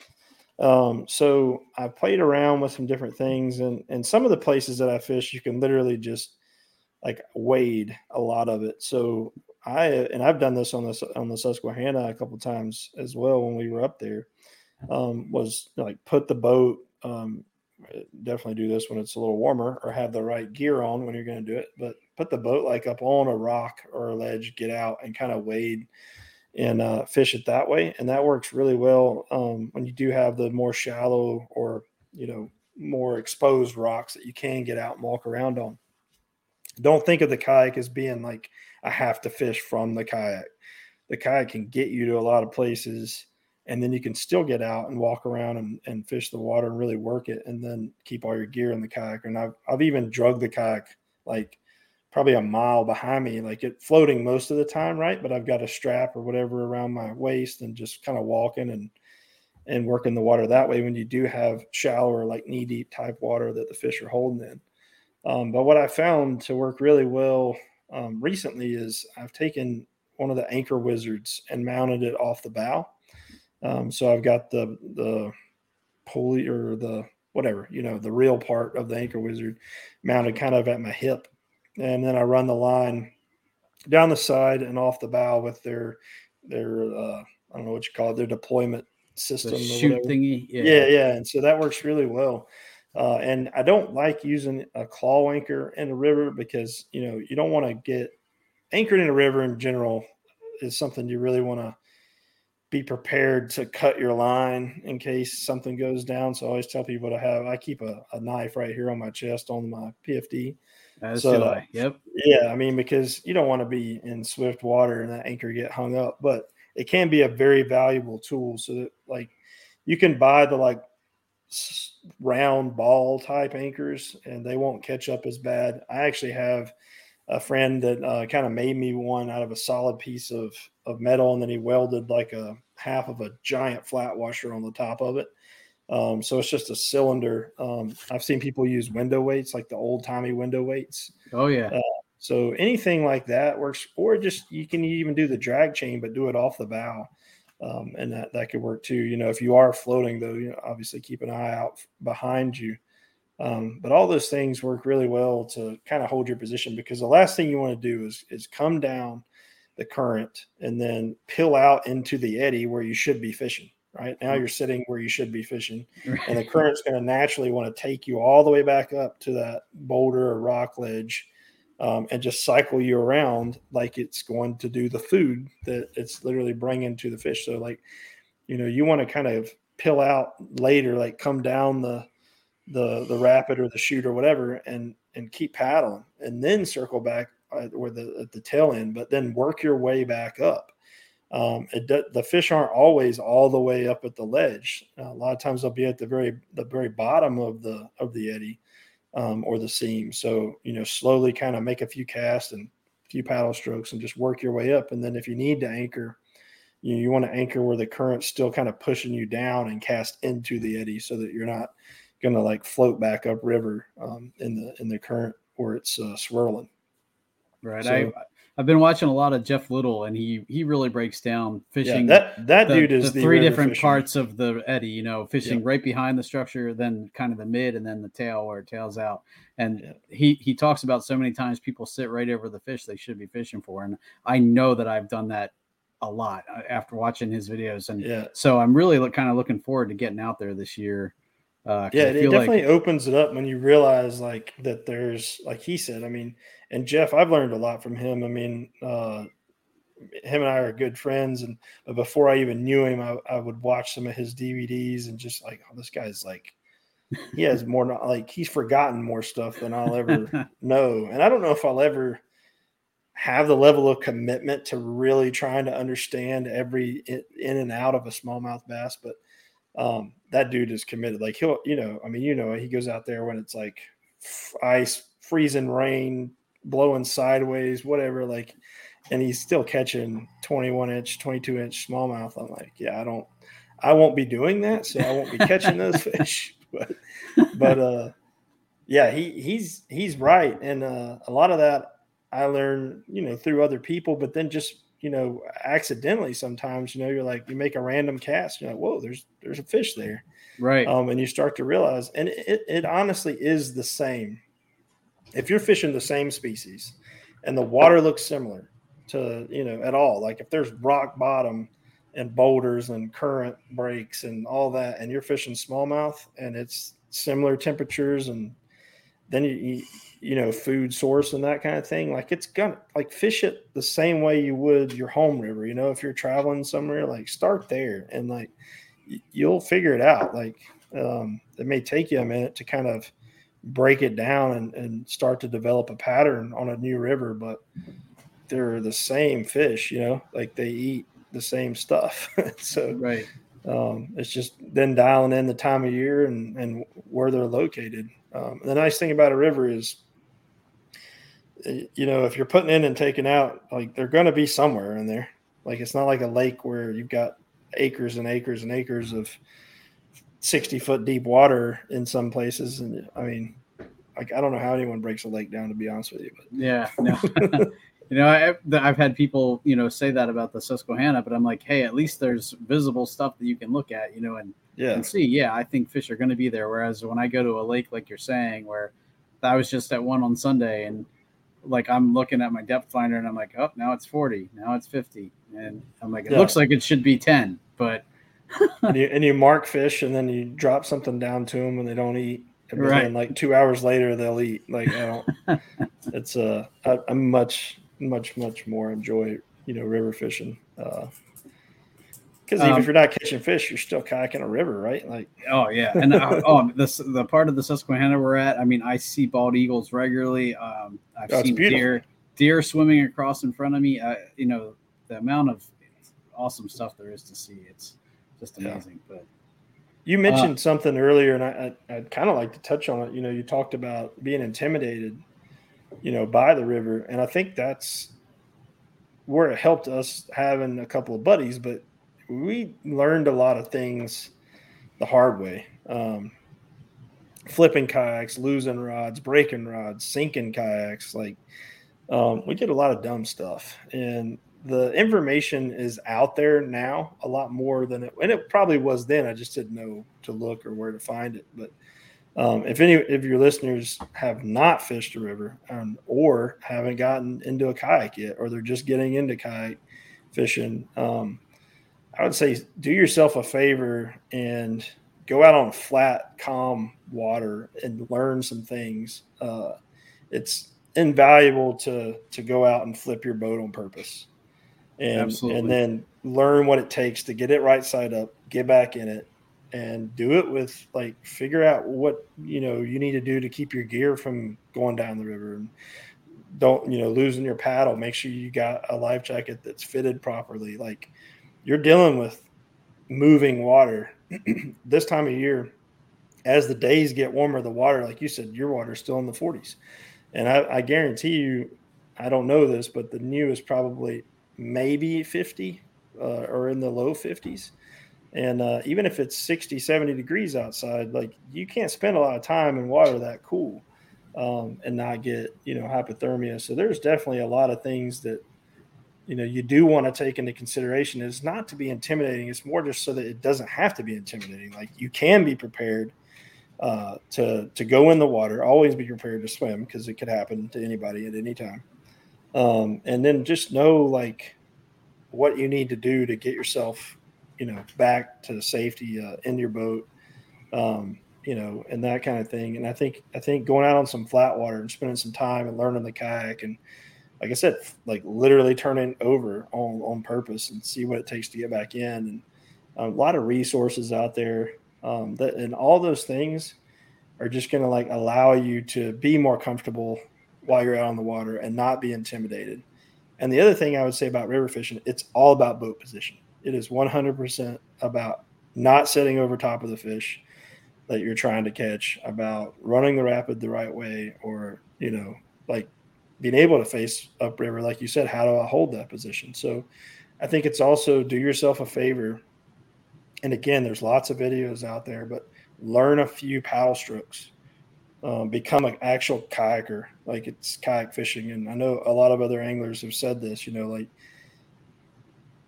Um, so I played around with some different things, and, and some of the places that I fish, you can literally just like wade a lot of it. So I, and I've done this on this, on the Susquehanna a couple of times as well. When we were up there, um, was like, put the boat, um, definitely do this when it's a little warmer, or have the right gear on when you're going to do it, but put the boat like up on a rock or a ledge, get out and kind of wade and uh, fish it that way. And that works really well um, when you do have the more shallow or, you know, more exposed rocks that you can get out and walk around on. Don't think of the kayak as being like, I have to fish from the kayak. The kayak can get you to a lot of places, and then you can still get out and walk around and, and fish the water and really work it, and then keep all your gear in the kayak. And I've, I've even drugged the kayak like probably a mile behind me, like it floating most of the time, right? But I've got a strap or whatever around my waist and just kind of walking and and working the water that way when you do have shallower, like knee-deep type water that the fish are holding in. Um, but what I found to work really well um, recently is I've taken one of the anchor wizards and mounted it off the bow. Um, so I've got the the pulley or the whatever, you know, the real part of the anchor wizard mounted kind of at my hip. And then I run the line down the side and off the bow with their, their uh, I don't know what you call it, their deployment system. The shoot thingy. Yeah. yeah, yeah. And so that works really well. Uh, and I don't like using a claw anchor in a river because, you know, you don't want to get anchored in a river in general is something you really want to be prepared to cut your line in case something goes down. So I always tell people to have, I keep a, a knife right here on my chest on my P F D. As so, do I. Yep. Yeah. I mean, because you don't want to be in swift water and that anchor get hung up, but it can be a very valuable tool. So that like you can buy the like round ball type anchors and they won't catch up as bad. I actually have a friend that uh, kind of made me one out of a solid piece of, of metal. And then he welded like a half of a giant flat washer on the top of it. Um, so it's just a cylinder. Um, I've seen people use window weights, like the old timey window weights. Oh yeah. Uh, so anything like that works, or just, you can even do the drag chain, but do it off the bow. Um, and that, that could work too. You know, if you are floating though, you know, obviously keep an eye out behind you. Um, but all those things work really well to kind of hold your position because the last thing you want to do is, is come down the current and then peel out into the eddy where you should be fishing. Right now you're sitting where you should be fishing and the current's going to naturally want to take you all the way back up to that boulder or rock ledge. Um, and just cycle you around like it's going to do the food that it's literally bringing to the fish. So like, you know, you want to kind of pill out later, like come down the, the, the rapid or the chute or whatever, and, and keep paddling and then circle back or the, at the tail end, but then work your way back up. Um, it, the fish aren't always all the way up at the ledge. Uh, a lot of times they'll be at the very, the very bottom of the, of the eddy. Um, or the seam. So, you know, slowly kind of make a few casts and a few paddle strokes and just work your way up. And then if you need to anchor, you, you want to anchor where the current's still kind of pushing you down and cast into the eddy so that you're not going to like float back up river um, in the in the current where it's uh, swirling. Right. So, I, I've been watching a lot of Jeff Little and he he really breaks down fishing. Yeah, that that the, dude is the, the three different fisherman. Parts of the eddy, you know, fishing yeah. right behind the structure, then kind of the mid and then the tail where it tails out. And yeah. he, he talks about so many times people sit right over the fish they should be fishing for. And I know that I've done that a lot after watching his videos. And yeah. so I'm really look, kind of looking forward to getting out there this year. Uh, yeah, it definitely like... opens it up when you realize like that there's, like he said, I mean, and Jeff, I've learned a lot from him. I mean, uh, him and I are good friends. And before I even knew him, I, I would watch some of his D V Ds and just like, oh, this guy's like, he has more, like he's forgotten more stuff than I'll ever know. And I don't know if I'll ever have the level of commitment to really trying to understand every in and out of a smallmouth bass, but um that dude is committed. Like he'll, you know, I mean, you know, he goes out there when it's like ice, freezing rain, blowing sideways, whatever, like, and he's still catching twenty-one inch, twenty-two inch smallmouth. I'm like, yeah, I don't, I won't be doing that. So I won't be catching those fish, but, but, uh, yeah, he, he's, he's right. And, uh, a lot of that I learned, you know, through other people, but then just, you know, accidentally sometimes, you know, you're like, you make a random cast, you're like, whoa, there's, there's a fish there. Right. Um, and you start to realize, and it, it honestly is the same. If you're fishing the same species and the water looks similar to, you know, at all, like if there's rock bottom and boulders and current breaks and all that, and you're fishing smallmouth and it's similar temperatures and then you, you you know, food source and that kind of thing. Like it's gonna like fish it the same way you would your home river. You know, if you're traveling somewhere, like start there and like you'll figure it out. Like um, it may take you a minute to kind of break it down and, and start to develop a pattern on a new river, but they're the same fish. You know, like they eat the same stuff. So right, um, it's just then dialing in the time of year and and where they're located. Um, the nice thing about a river is you know, if you're putting in and taking out, like, they're going to be somewhere in there. Like, it's not like a lake where you've got acres and acres and acres of sixty foot deep water in some places. And I mean, like, I don't know how anyone breaks a lake down, to be honest with you. But. Yeah. No. You know, I, I've had people, you know, say that about the Susquehanna, but I'm like, hey, at least there's visible stuff that you can look at, you know, and, yeah. and see. Yeah, I think fish are going to be there. Whereas when I go to a lake, like you're saying, where I was just at one on Sunday and like, I'm looking at my depth finder and I'm like, oh, now it's forty. Now it's fifty. And I'm like, it yeah. looks like it should be ten, but. and, you, and you mark fish and then you drop something down to them and they don't eat. And right. then like two hours later, they'll eat. Like, I don't, it's uh, I, I'm much, much, much more enjoy, you know, river fishing. Uh, Because even um, if you're not catching fish, you're still kayaking a river, right? Like, oh yeah, and uh, oh, this the part of the Susquehanna we're at. I mean, I see bald eagles regularly. Um, I've oh, seen deer, deer swimming across in front of me. Uh, you know, the amount of awesome stuff there is to see, it's just amazing. Yeah. But you mentioned uh, something earlier, and I, I I'd kind of like to touch on it. You know, you talked about being intimidated, you know, by the river, and I think that's where it helped us having a couple of buddies, but. We learned a lot of things the hard way, um, flipping kayaks, losing rods, breaking rods, sinking kayaks. Like, um, we did a lot of dumb stuff, and the information is out there now a lot more than it, and it probably was then. I just didn't know to look or where to find it. But um, if any of your listeners have not fished a river, um, or haven't gotten into a kayak yet, or they're just getting into kayak fishing, um, I would say do yourself a favor and go out on flat, calm water and learn some things. Uh, it's invaluable to to go out and flip your boat on purpose and, Absolutely. and then learn what it takes to get it right side up, get back in it, and do it with, like, figure out what, you know, you need to do to keep your gear from going down the river and don't, you know, losing your paddle. Make sure you got a life jacket that's fitted properly. Like, you're dealing with moving water this time of year. As the days get warmer, the water, like you said, your water's still in the forties. And I, I guarantee you, I don't know this, but the new is probably maybe fifty uh, or in the low fifties. And uh, even if it's sixty, seventy degrees outside, like, you can't spend a lot of time in water that cool um, and not get, you know, hypothermia. So there's definitely a lot of things that, you know, you do want to take into consideration. Is not to be intimidating. It's more just so that it doesn't have to be intimidating. Like, you can be prepared uh, to, to go in the water, always be prepared to swim, because it could happen to anybody at any time. Um, and then just know, like, what you need to do to get yourself, you know, back to safety uh, in your boat, um, you know, and that kind of thing. And I think, I think going out on some flat water and spending some time and learning the kayak and, like I said, like, literally turning over on, on purpose and see what it takes to get back in. And a lot of resources out there. Um, that, and all those things are just going to, like, allow you to be more comfortable while you're out on the water and not be intimidated. And the other thing I would say about river fishing, it's all about boat position. It is one hundred percent about not sitting over top of the fish that you're trying to catch, about running the rapid the right way, or, you know, like, being able to face upriver, like you said, how do I hold that position? So I think it's also do yourself a favor. And again, there's lots of videos out there, but learn a few paddle strokes, um, become an actual kayaker. Like, it's kayak fishing. And I know a lot of other anglers have said this, you know, like,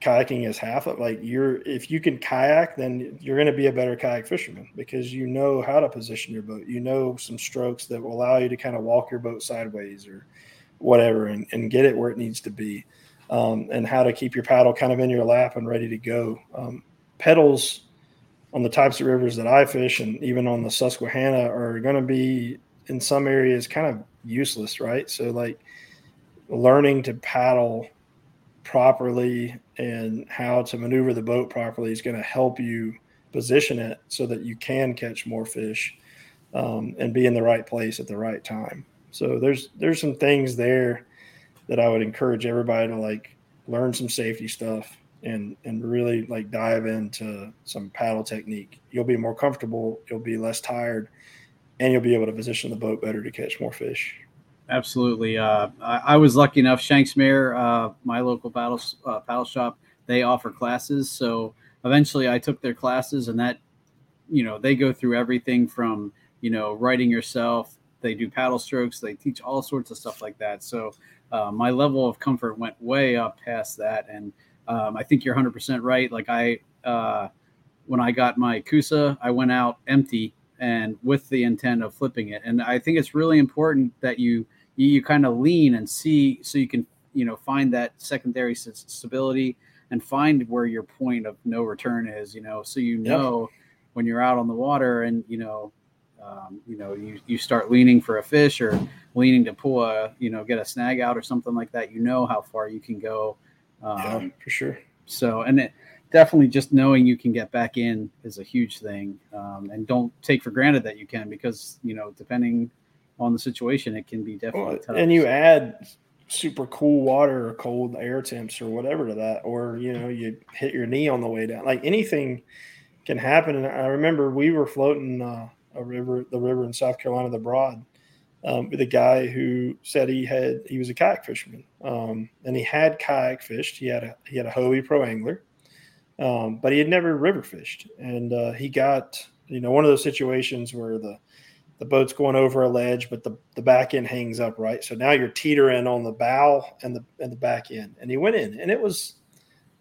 kayaking is half of, like, you're, if you can kayak, then you're going to be a better kayak fisherman, because you know how to position your boat. You know, some strokes that will allow you to kind of walk your boat sideways or whatever, and, and get it where it needs to be, um, and how to keep your paddle kind of in your lap and ready to go. Um, pedals on the types of rivers that I fish, and even on the Susquehanna, are going to be in some areas kind of useless, right? So, like, learning to paddle properly and how to maneuver the boat properly is going to help you position it so that you can catch more fish, um, and be in the right place at the right time. So there's there's some things there that I would encourage everybody to, like, learn some safety stuff and and really, like, dive into some paddle technique. You'll be more comfortable, you'll be less tired, and you'll be able to position the boat better to catch more fish. Absolutely. Uh, I, I was lucky enough. Shanks Mare, uh, my local paddle, uh, paddle shop, they offer classes. So eventually I took their classes, and that, you know, they go through everything from, you know, writing yourself. They do paddle strokes. They teach all sorts of stuff like that. So uh, my level of comfort went way up past that. And um, I think you're one hundred percent right. Like I, uh, when I got my Coosa, I went out empty and with the intent of flipping it. And I think it's really important that you, you, you kind of lean and see, so you can, you know, find that secondary stability and find where your point of no return is, you know, so, you know, yep. when you're out on the water and, you know, um, you know, you, you start leaning for a fish or leaning to pull a, you know, get a snag out or something like that, you know, how far you can go. Um, yeah, for sure. So, and it, definitely just knowing you can get back in is a huge thing. Um, and don't take for granted that you can, because, you know, depending on the situation, it can be definitely well, tough. And you add super cool water or cold air temps or whatever to that, or, you know, you hit your knee on the way down, like anything can happen. And I remember we were floating uh, a river, the river in South Carolina, the Broad, um, with a guy who said he had, he was a kayak fisherman, um, and he had kayak fished. He had a, he had a Hovey Pro Angler. Um, but he had never river fished, and uh, he got, you know, one of those situations where the, the boat's going over a ledge, but the, the back end hangs up, right? So now you're teetering on the bow and the and the back end. And he went in, and it was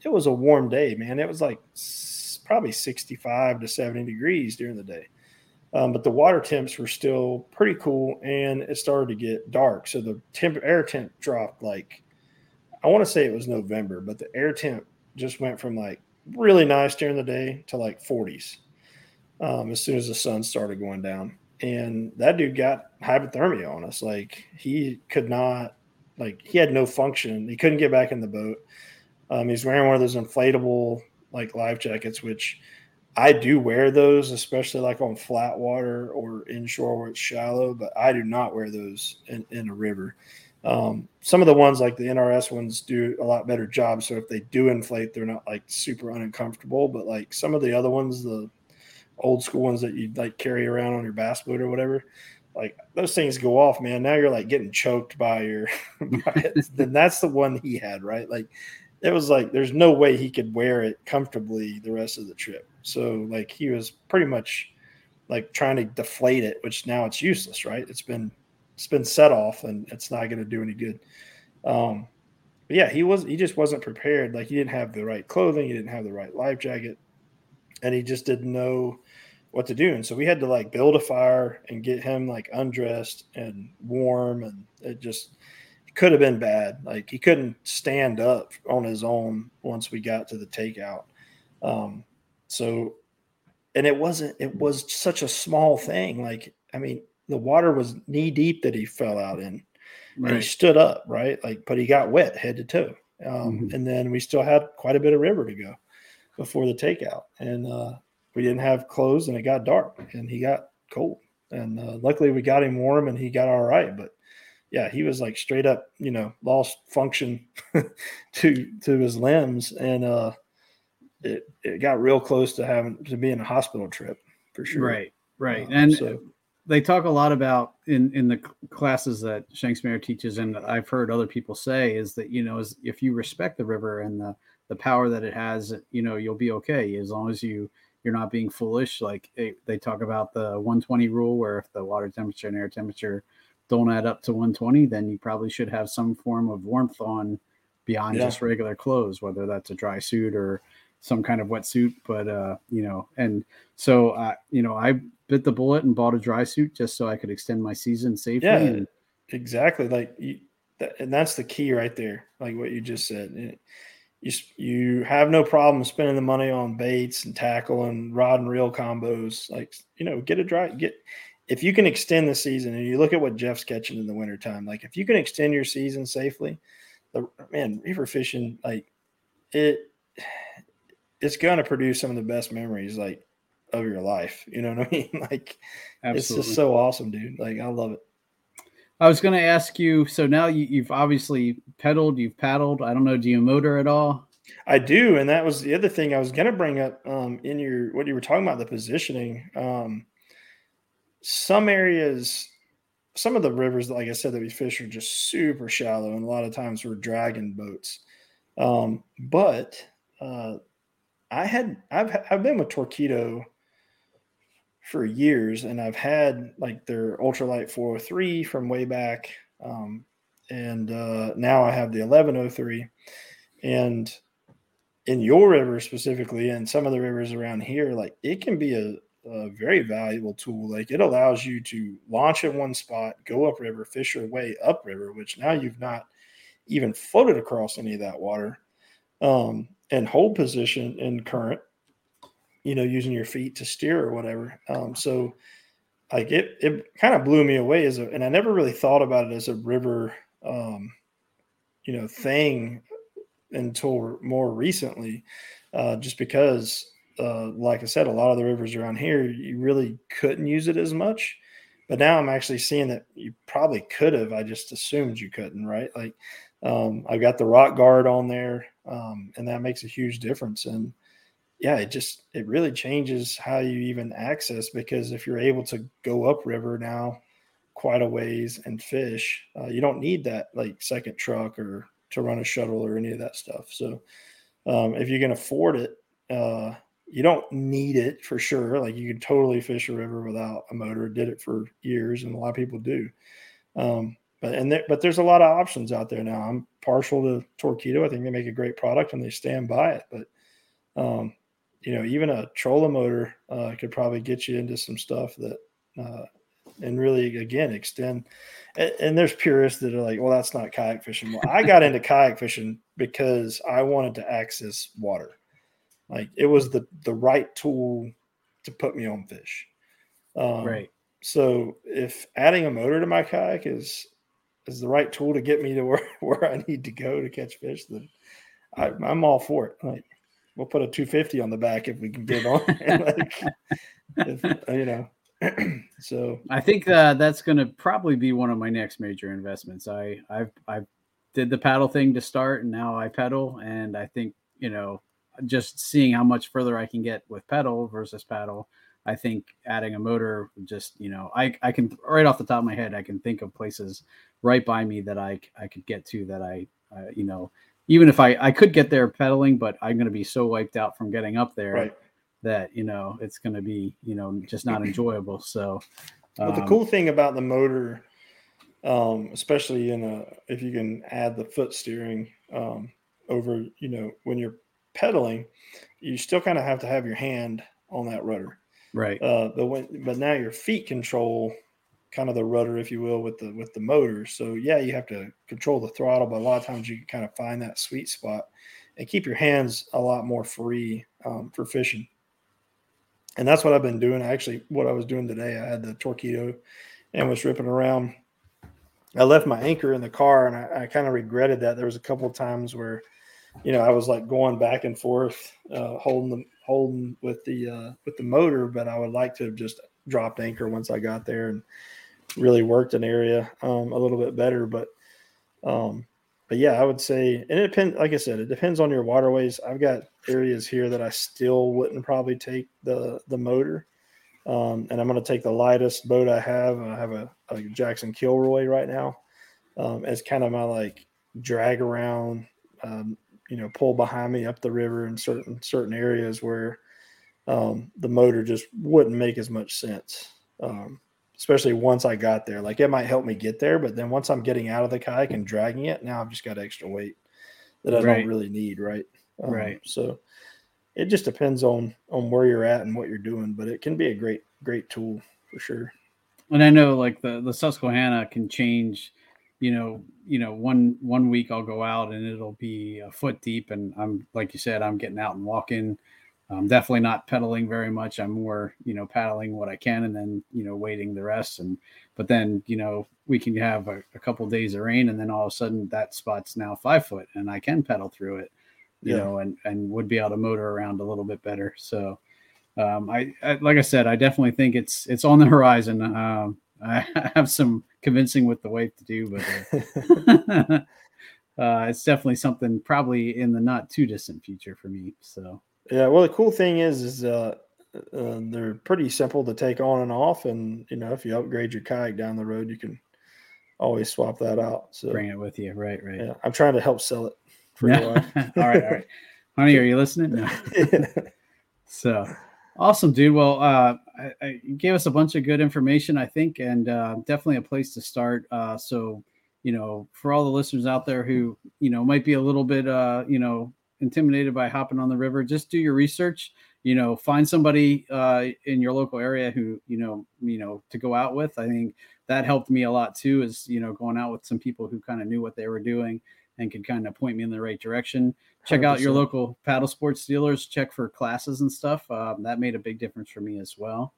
it was a warm day, man. It was like s- probably sixty-five to seventy degrees during the day, um, but the water temps were still pretty cool, and it started to get dark. So the temp air temp dropped, like, I want to say it was November, but the air temp just went from like really nice during the day to like forties um, as soon as the sun started going down. And that dude got hypothermia on us. Like, he could not, like, he had no function. He couldn't get back in the boat. Um, he's wearing one of those inflatable, like, life jackets, which I do wear those, especially like on flat water or inshore where it's shallow, but I do not wear those in, in a river. Um, some of the ones like the N R S ones do a lot better job. So if they do inflate, they're not like super uncomfortable, but like some of the other ones, the old school ones that you like carry around on your bass boat or whatever, like those things go off, man. Now you're like getting choked by your, by then that's the one he had, right? Like it was like, there's no way he could wear it comfortably the rest of the trip. So like he was pretty much like trying to deflate it, which now it's useless, right? It's been It's been set off, and it's not going to do any good. Um, but yeah, he was he just wasn't prepared. Like he didn't have the right clothing, he didn't have the right life jacket, and he just didn't know what to do. And so we had to like build a fire and get him like undressed and warm, and it just it could have been bad. Like he couldn't stand up on his own once we got to the takeout. Um, so, and it wasn't it was such a small thing. Like I mean. The water was knee deep that he fell out in, right. And he stood up, right? Like, but he got wet head to toe. Um, mm-hmm. And then we still had quite a bit of river to go before the takeout. And uh, we didn't have clothes, and it got dark, and he got cold. And uh, luckily we got him warm, and he got all right. But yeah, he was like straight up, you know, lost function to, to his limbs. And uh, it, it got real close to having to being a hospital trip for sure. Right. Right. Um, and so, they talk a lot about in, in the classes that Shanks Mare teaches, and I've heard other people say is that, you know, is if you respect the river and the, the power that it has, you know, you'll be okay. As long as you, you're not being foolish. Like it, they talk about the one twenty rule, where if the water temperature and air temperature don't add up to one twenty, then you probably should have some form of warmth on beyond yeah. just regular clothes, whether that's a dry suit or some kind of wetsuit. But, uh, you know, and so, uh, you know, I, bit the bullet and bought a dry suit just so I could extend my season safely. Yeah, and- exactly. Like, you, th- and that's the key right there. Like what you just said, it, you you have no problem spending the money on baits and tackle and rod and reel combos. Like, you know, get a dry get if you can extend the season. And you look at what Jeff's catching in the wintertime. Like, if you can extend your season safely, the man river fishing like it, it's going to produce some of the best memories. Like. Of your life, you know what I mean? Like, absolutely. It's just so awesome, dude. Like, I love it. I was going to ask you, so now you, you've obviously pedaled, you've paddled. I don't know, do you motor at all? I do, and that was the other thing I was going to bring up um, in your what you were talking about, the positioning. Um, some areas some of the rivers, like I said, that we fish are just super shallow, and a lot of times we're dragging boats. Um, but uh, I had I've I've been with Torquedo for years, and I've had like their ultralight four oh three from way back, um, and uh, now I have the eleven oh three, and in your river specifically, and some of the rivers around here, like it can be a a very valuable tool. Like it allows you to launch in one spot, go upriver, fish your way upriver, which now you've not even floated across any of that water, um, and hold position in current, you know, using your feet to steer or whatever. Um, so like it, it kind of blew me away as a, and I never really thought about it as a river, um, you know, thing until more recently, uh, just because, Uh, like I said, a lot of the rivers around here, you really couldn't use it as much. But now I'm actually seeing that you probably could have. I just assumed you couldn't, right? Like um, I've got the rock guard on there, um, and that makes a huge difference. And, yeah, it just it really changes how you even access, because if you're able to go upriver now quite a ways and fish, uh, you don't need that, like, second truck or to run a shuttle or any of that stuff. So um, if you can afford it, uh, you don't need it for sure. Like you can totally fish a river without a motor. Did it for years, and a lot of people do. Um, but and there, but there's a lot of options out there now. I'm partial to Torquedo. I think they make a great product, and they stand by it. But um, you know, even a trolling motor uh, could probably get you into some stuff that uh, and really again extend. And, and there's purists that are like, well, that's not kayak fishing. Well, I got into kayak fishing because I wanted to access water. Like it was the, the right tool to put me on fish. Um, right. So if adding a motor to my kayak is, is the right tool to get me to where, where I need to go to catch fish, then I, I'm all for it. Like we'll put a two fifty on the back if we can get on. Like, if, you know, so I think uh, that's going to probably be one of my next major investments. I, I've, I did the paddle thing to start, and now I pedal, and I think, you know, just seeing how much further I can get with pedal versus paddle, I think adding a motor just, you know, I, I can right off the top of my head, I can think of places right by me that I, I could get to that I, uh, you know, even if I, I could get there pedaling, but I'm going to be so wiped out from getting up there right. that, you know, it's going to be, you know, just not enjoyable. So um, well, the cool thing about the motor, um, especially in a, if you can add the foot steering um, over, you know, when you're pedaling, you still kind of have to have your hand on that rudder, right? Uh, but when, but now your feet control kind of the rudder, if you will, with the with the motor. So yeah, you have to control the throttle, but a lot of times you can kind of find that sweet spot and keep your hands a lot more free um, for fishing. And that's what I've been doing. Actually, what I was doing today, I had the Torquedo and was ripping around. I left my anchor in the car, and I, I kind of regretted that. There was a couple of times where, you know, I was like going back and forth, uh, holding the holding with the uh, with the motor, but I would like to have just dropped anchor once I got there and really worked an area um, a little bit better. But um, but yeah, I would say, and it depends. Like I said, it depends on your waterways. I've got areas here that I still wouldn't probably take the the motor, um, and I'm going to take the lightest boat I have. I have a, a Jackson Kilroy right now um, as kind of my like drag around. Um, you know, pull behind me up the river in certain, certain areas where um, the motor just wouldn't make as much sense. Um, especially once I got there, like it might help me get there, but then once I'm getting out of the kayak and dragging it, now I've just got extra weight that I right. don't really need. Right. Um, right. So it just depends on, on where you're at and what you're doing, but it can be a great, great tool for sure. And I know like the, the Susquehanna can change, you know, you know, one, one week I'll go out and it'll be a foot deep. And I'm, like you said, I'm getting out and walking. I'm definitely not pedaling very much. I'm more, you know, paddling what I can and then, you know, waiting the rest. And, but then, you know, we can have a, a couple of days of rain, and then all of a sudden that spot's now five foot and I can pedal through it, you yeah. know, and, and would be able to motor around a little bit better. So um, I, I, like I said, I definitely think it's, it's on the horizon. Um, I have some convincing with the wife to do, but uh, uh, it's definitely something probably in the not too distant future for me. So yeah, well, the cool thing is, is uh, uh, they're pretty simple to take on and off, and you know, if you upgrade your kayak down the road, you can always swap that out. So bring it with you. Right, right. Yeah, I'm trying to help sell it for your life. all right, all right. Honey, are you listening? No. Yeah. So awesome, dude. Well, uh, I, I gave us a bunch of good information, I think, and uh, definitely a place to start. Uh, so, you know, for all the listeners out there who, you know, might be a little bit, uh, you know, intimidated by hopping on the river, just do your research. You know, find somebody uh, in your local area who, you know, you know, to go out with. I think that helped me a lot too, is, you know, going out with some people who kind of knew what they were doing and could kind of point me in the right direction. Check one hundred percent out your local paddle sports dealers, check for classes and stuff. Um, that made a big difference for me as well.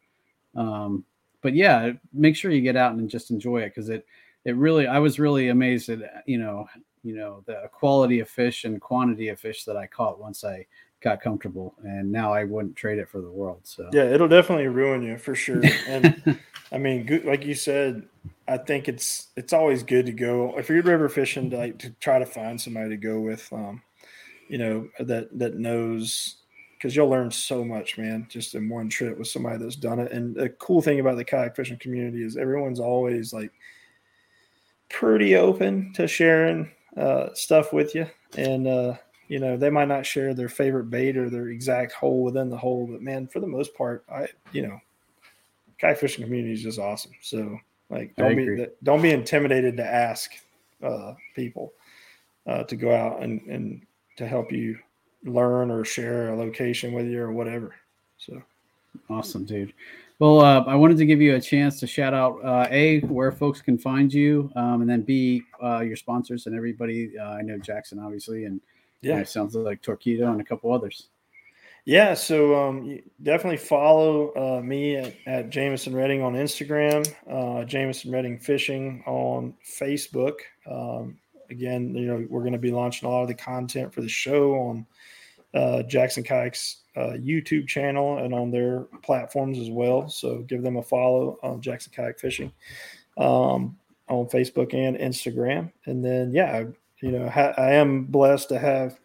Um, but yeah, make sure you get out and just enjoy it. Cause it, it really, I was really amazed at, you know, you know, the quality of fish and quantity of fish that I caught once I got comfortable, and now I wouldn't trade it for the world. So yeah, it'll definitely ruin you for sure. And I mean, like you said, I think it's, it's always good to go if you're river fishing, to like to try to find somebody to go with, um, you know, that, that knows, cause you'll learn so much, man, just in one trip with somebody that's done it. And the cool thing about the kayak fishing community is everyone's always like pretty open to sharing uh, stuff with you. And, uh, you know, they might not share their favorite bait or their exact hole within the hole, but man, for the most part, I, you know, kayak fishing community is just awesome. So like, don't be, don't be intimidated to ask uh, people uh, to go out and, and to help you learn or share a location with you or whatever. So awesome, dude. Well, uh, I wanted to give you a chance to shout out, uh, A, where folks can find you, um, and then B, uh, your sponsors and everybody. Uh, I know Jackson, obviously, and, yeah, and it sounds like Torquedo and a couple others. Yeah, so um, you definitely follow uh, me at, at Jameson Redding on Instagram, uh, Jameson Redding Fishing on Facebook. Um, again, you know, we're going to be launching a lot of the content for the show on uh, Jackson Kayaks' uh, YouTube channel and on their platforms as well. So give them a follow on Jackson Kayak Fishing um, on Facebook and Instagram. And then, yeah, I, You know, ha- I am blessed to have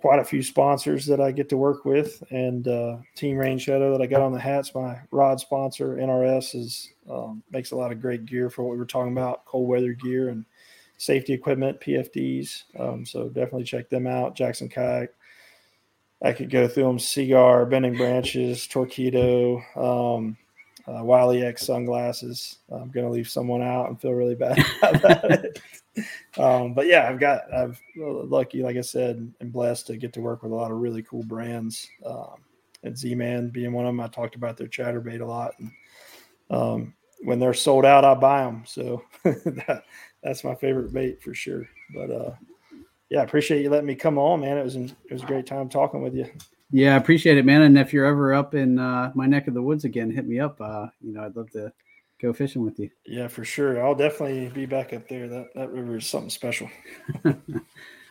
quite a few sponsors that I get to work with, and uh, Team Rain Shadow that I got on the hats, my rod sponsor. N R S is um, makes a lot of great gear for what we were talking about, cold weather gear and safety equipment, P F Ds. Um, so definitely check them out. Jackson Kayak. I could go through them. Cigar, Bending Branches, Torquedo, um, uh, Wiley X sunglasses. I'm going to leave someone out and feel really bad about it. Um, but yeah, I've got, I've lucky, like I said, and blessed to get to work with a lot of really cool brands. Um, and Z-Man being one of them, I talked about their Chatterbait a lot. And, um, when they're sold out, I buy them. So that, that's my favorite bait for sure. But, uh, yeah, I appreciate you letting me come on, man. It was, an, it was a great time talking with you. Yeah, I appreciate it, man. And if you're ever up in, uh, my neck of the woods again, hit me up. Uh, you know, I'd love to go fishing with you. Yeah, for sure. I'll definitely be back up there. That that river is something special.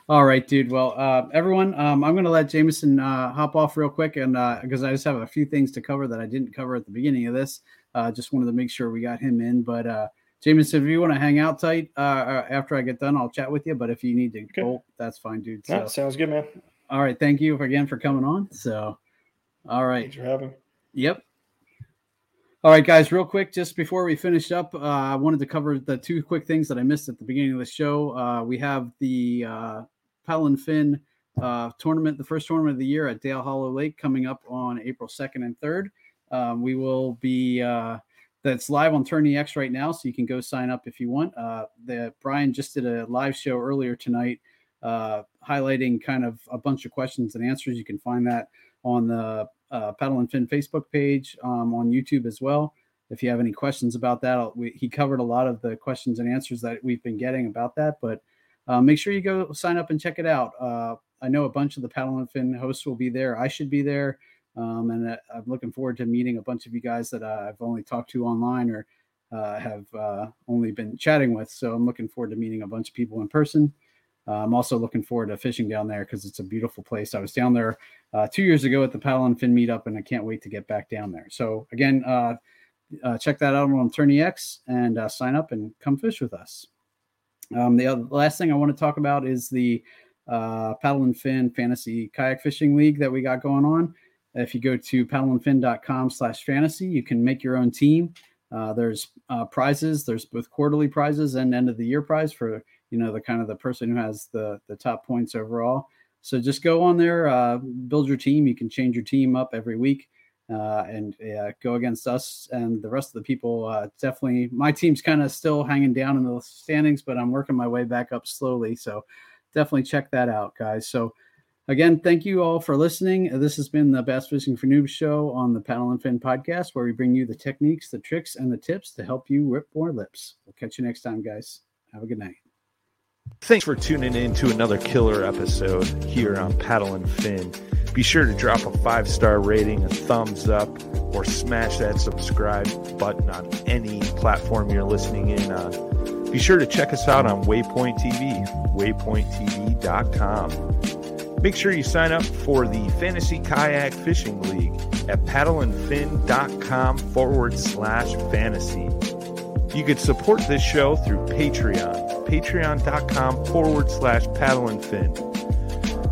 All right, dude. Well, uh, everyone, um, I'm going to let Jameson uh, hop off real quick, and because uh, I just have a few things to cover that I didn't cover at the beginning of this. Uh, just wanted to make sure we got him in. But uh, Jameson, if you want to hang out tight uh, after I get done, I'll chat with you. But if you need to okay. bolt, that's fine, dude. So, yeah, sounds good, man. All right. Thank you again for coming on. So, all right. Thanks for having me. Yep. All right, guys, real quick, just before we finish up, uh, I wanted to cover the two quick things that I missed at the beginning of the show. Uh, we have the uh, Paddle and Fin uh, tournament, the first tournament of the year at Dale Hollow Lake, coming up on April second and third. Um, we will be uh, – that's live on Tourney X right now, so you can go sign up if you want. Uh, the, Brian just did a live show earlier tonight uh, highlighting kind of a bunch of questions and answers. You can find that on the – Uh, Paddle and Fin Facebook page, um, on YouTube as well. If you have any questions about that, I'll, we, he covered a lot of the questions and answers that we've been getting about that, but uh, make sure you go sign up and check it out. Uh, I know a bunch of the Paddle and Fin hosts will be there. I should be there. Um, and uh, I'm looking forward to meeting a bunch of you guys that uh, I've only talked to online or uh, have uh, only been chatting with. So I'm looking forward to meeting a bunch of people in person. Uh, I'm also looking forward to fishing down there because it's a beautiful place. I was down there uh, two years ago at the Paddle and Fin meetup, and I can't wait to get back down there. So again, uh, uh, check that out on Tourney X and uh, sign up and come fish with us. Um, the other, last thing I want to talk about is the uh, Paddle and Fin Fantasy Kayak Fishing League that we got going on. If you go to paddle and fin dot com slash fantasy, you can make your own team. Uh, there's uh, prizes. There's both quarterly prizes and end of the year prize for, you know, the kind of the person who has the the top points overall. So just go on there, uh, build your team. You can change your team up every week uh, and uh, go against us and the rest of the people. Uh, definitely my team's kind of still hanging down in the standings, but I'm working my way back up slowly. So definitely check that out, guys. So again, thank you all for listening. This has been the Bass Fishing for Noobs show on the Paddle and Fin podcast, where we bring you the techniques, the tricks, and the tips to help you rip more lips. We'll catch you next time, guys. Have a good night. Thanks for tuning in to another killer episode here on Paddle and Fin. Be sure to drop a five-star rating, a thumbs up, or smash that subscribe button on any platform you're listening in on. Be sure to check us out on Waypoint T V, waypoint t v dot com. Make sure you sign up for the Fantasy Kayak Fishing League at paddleandfin.com forward slash fantasy. You could support this show through Patreon, patreon.com forward slash paddle and fin.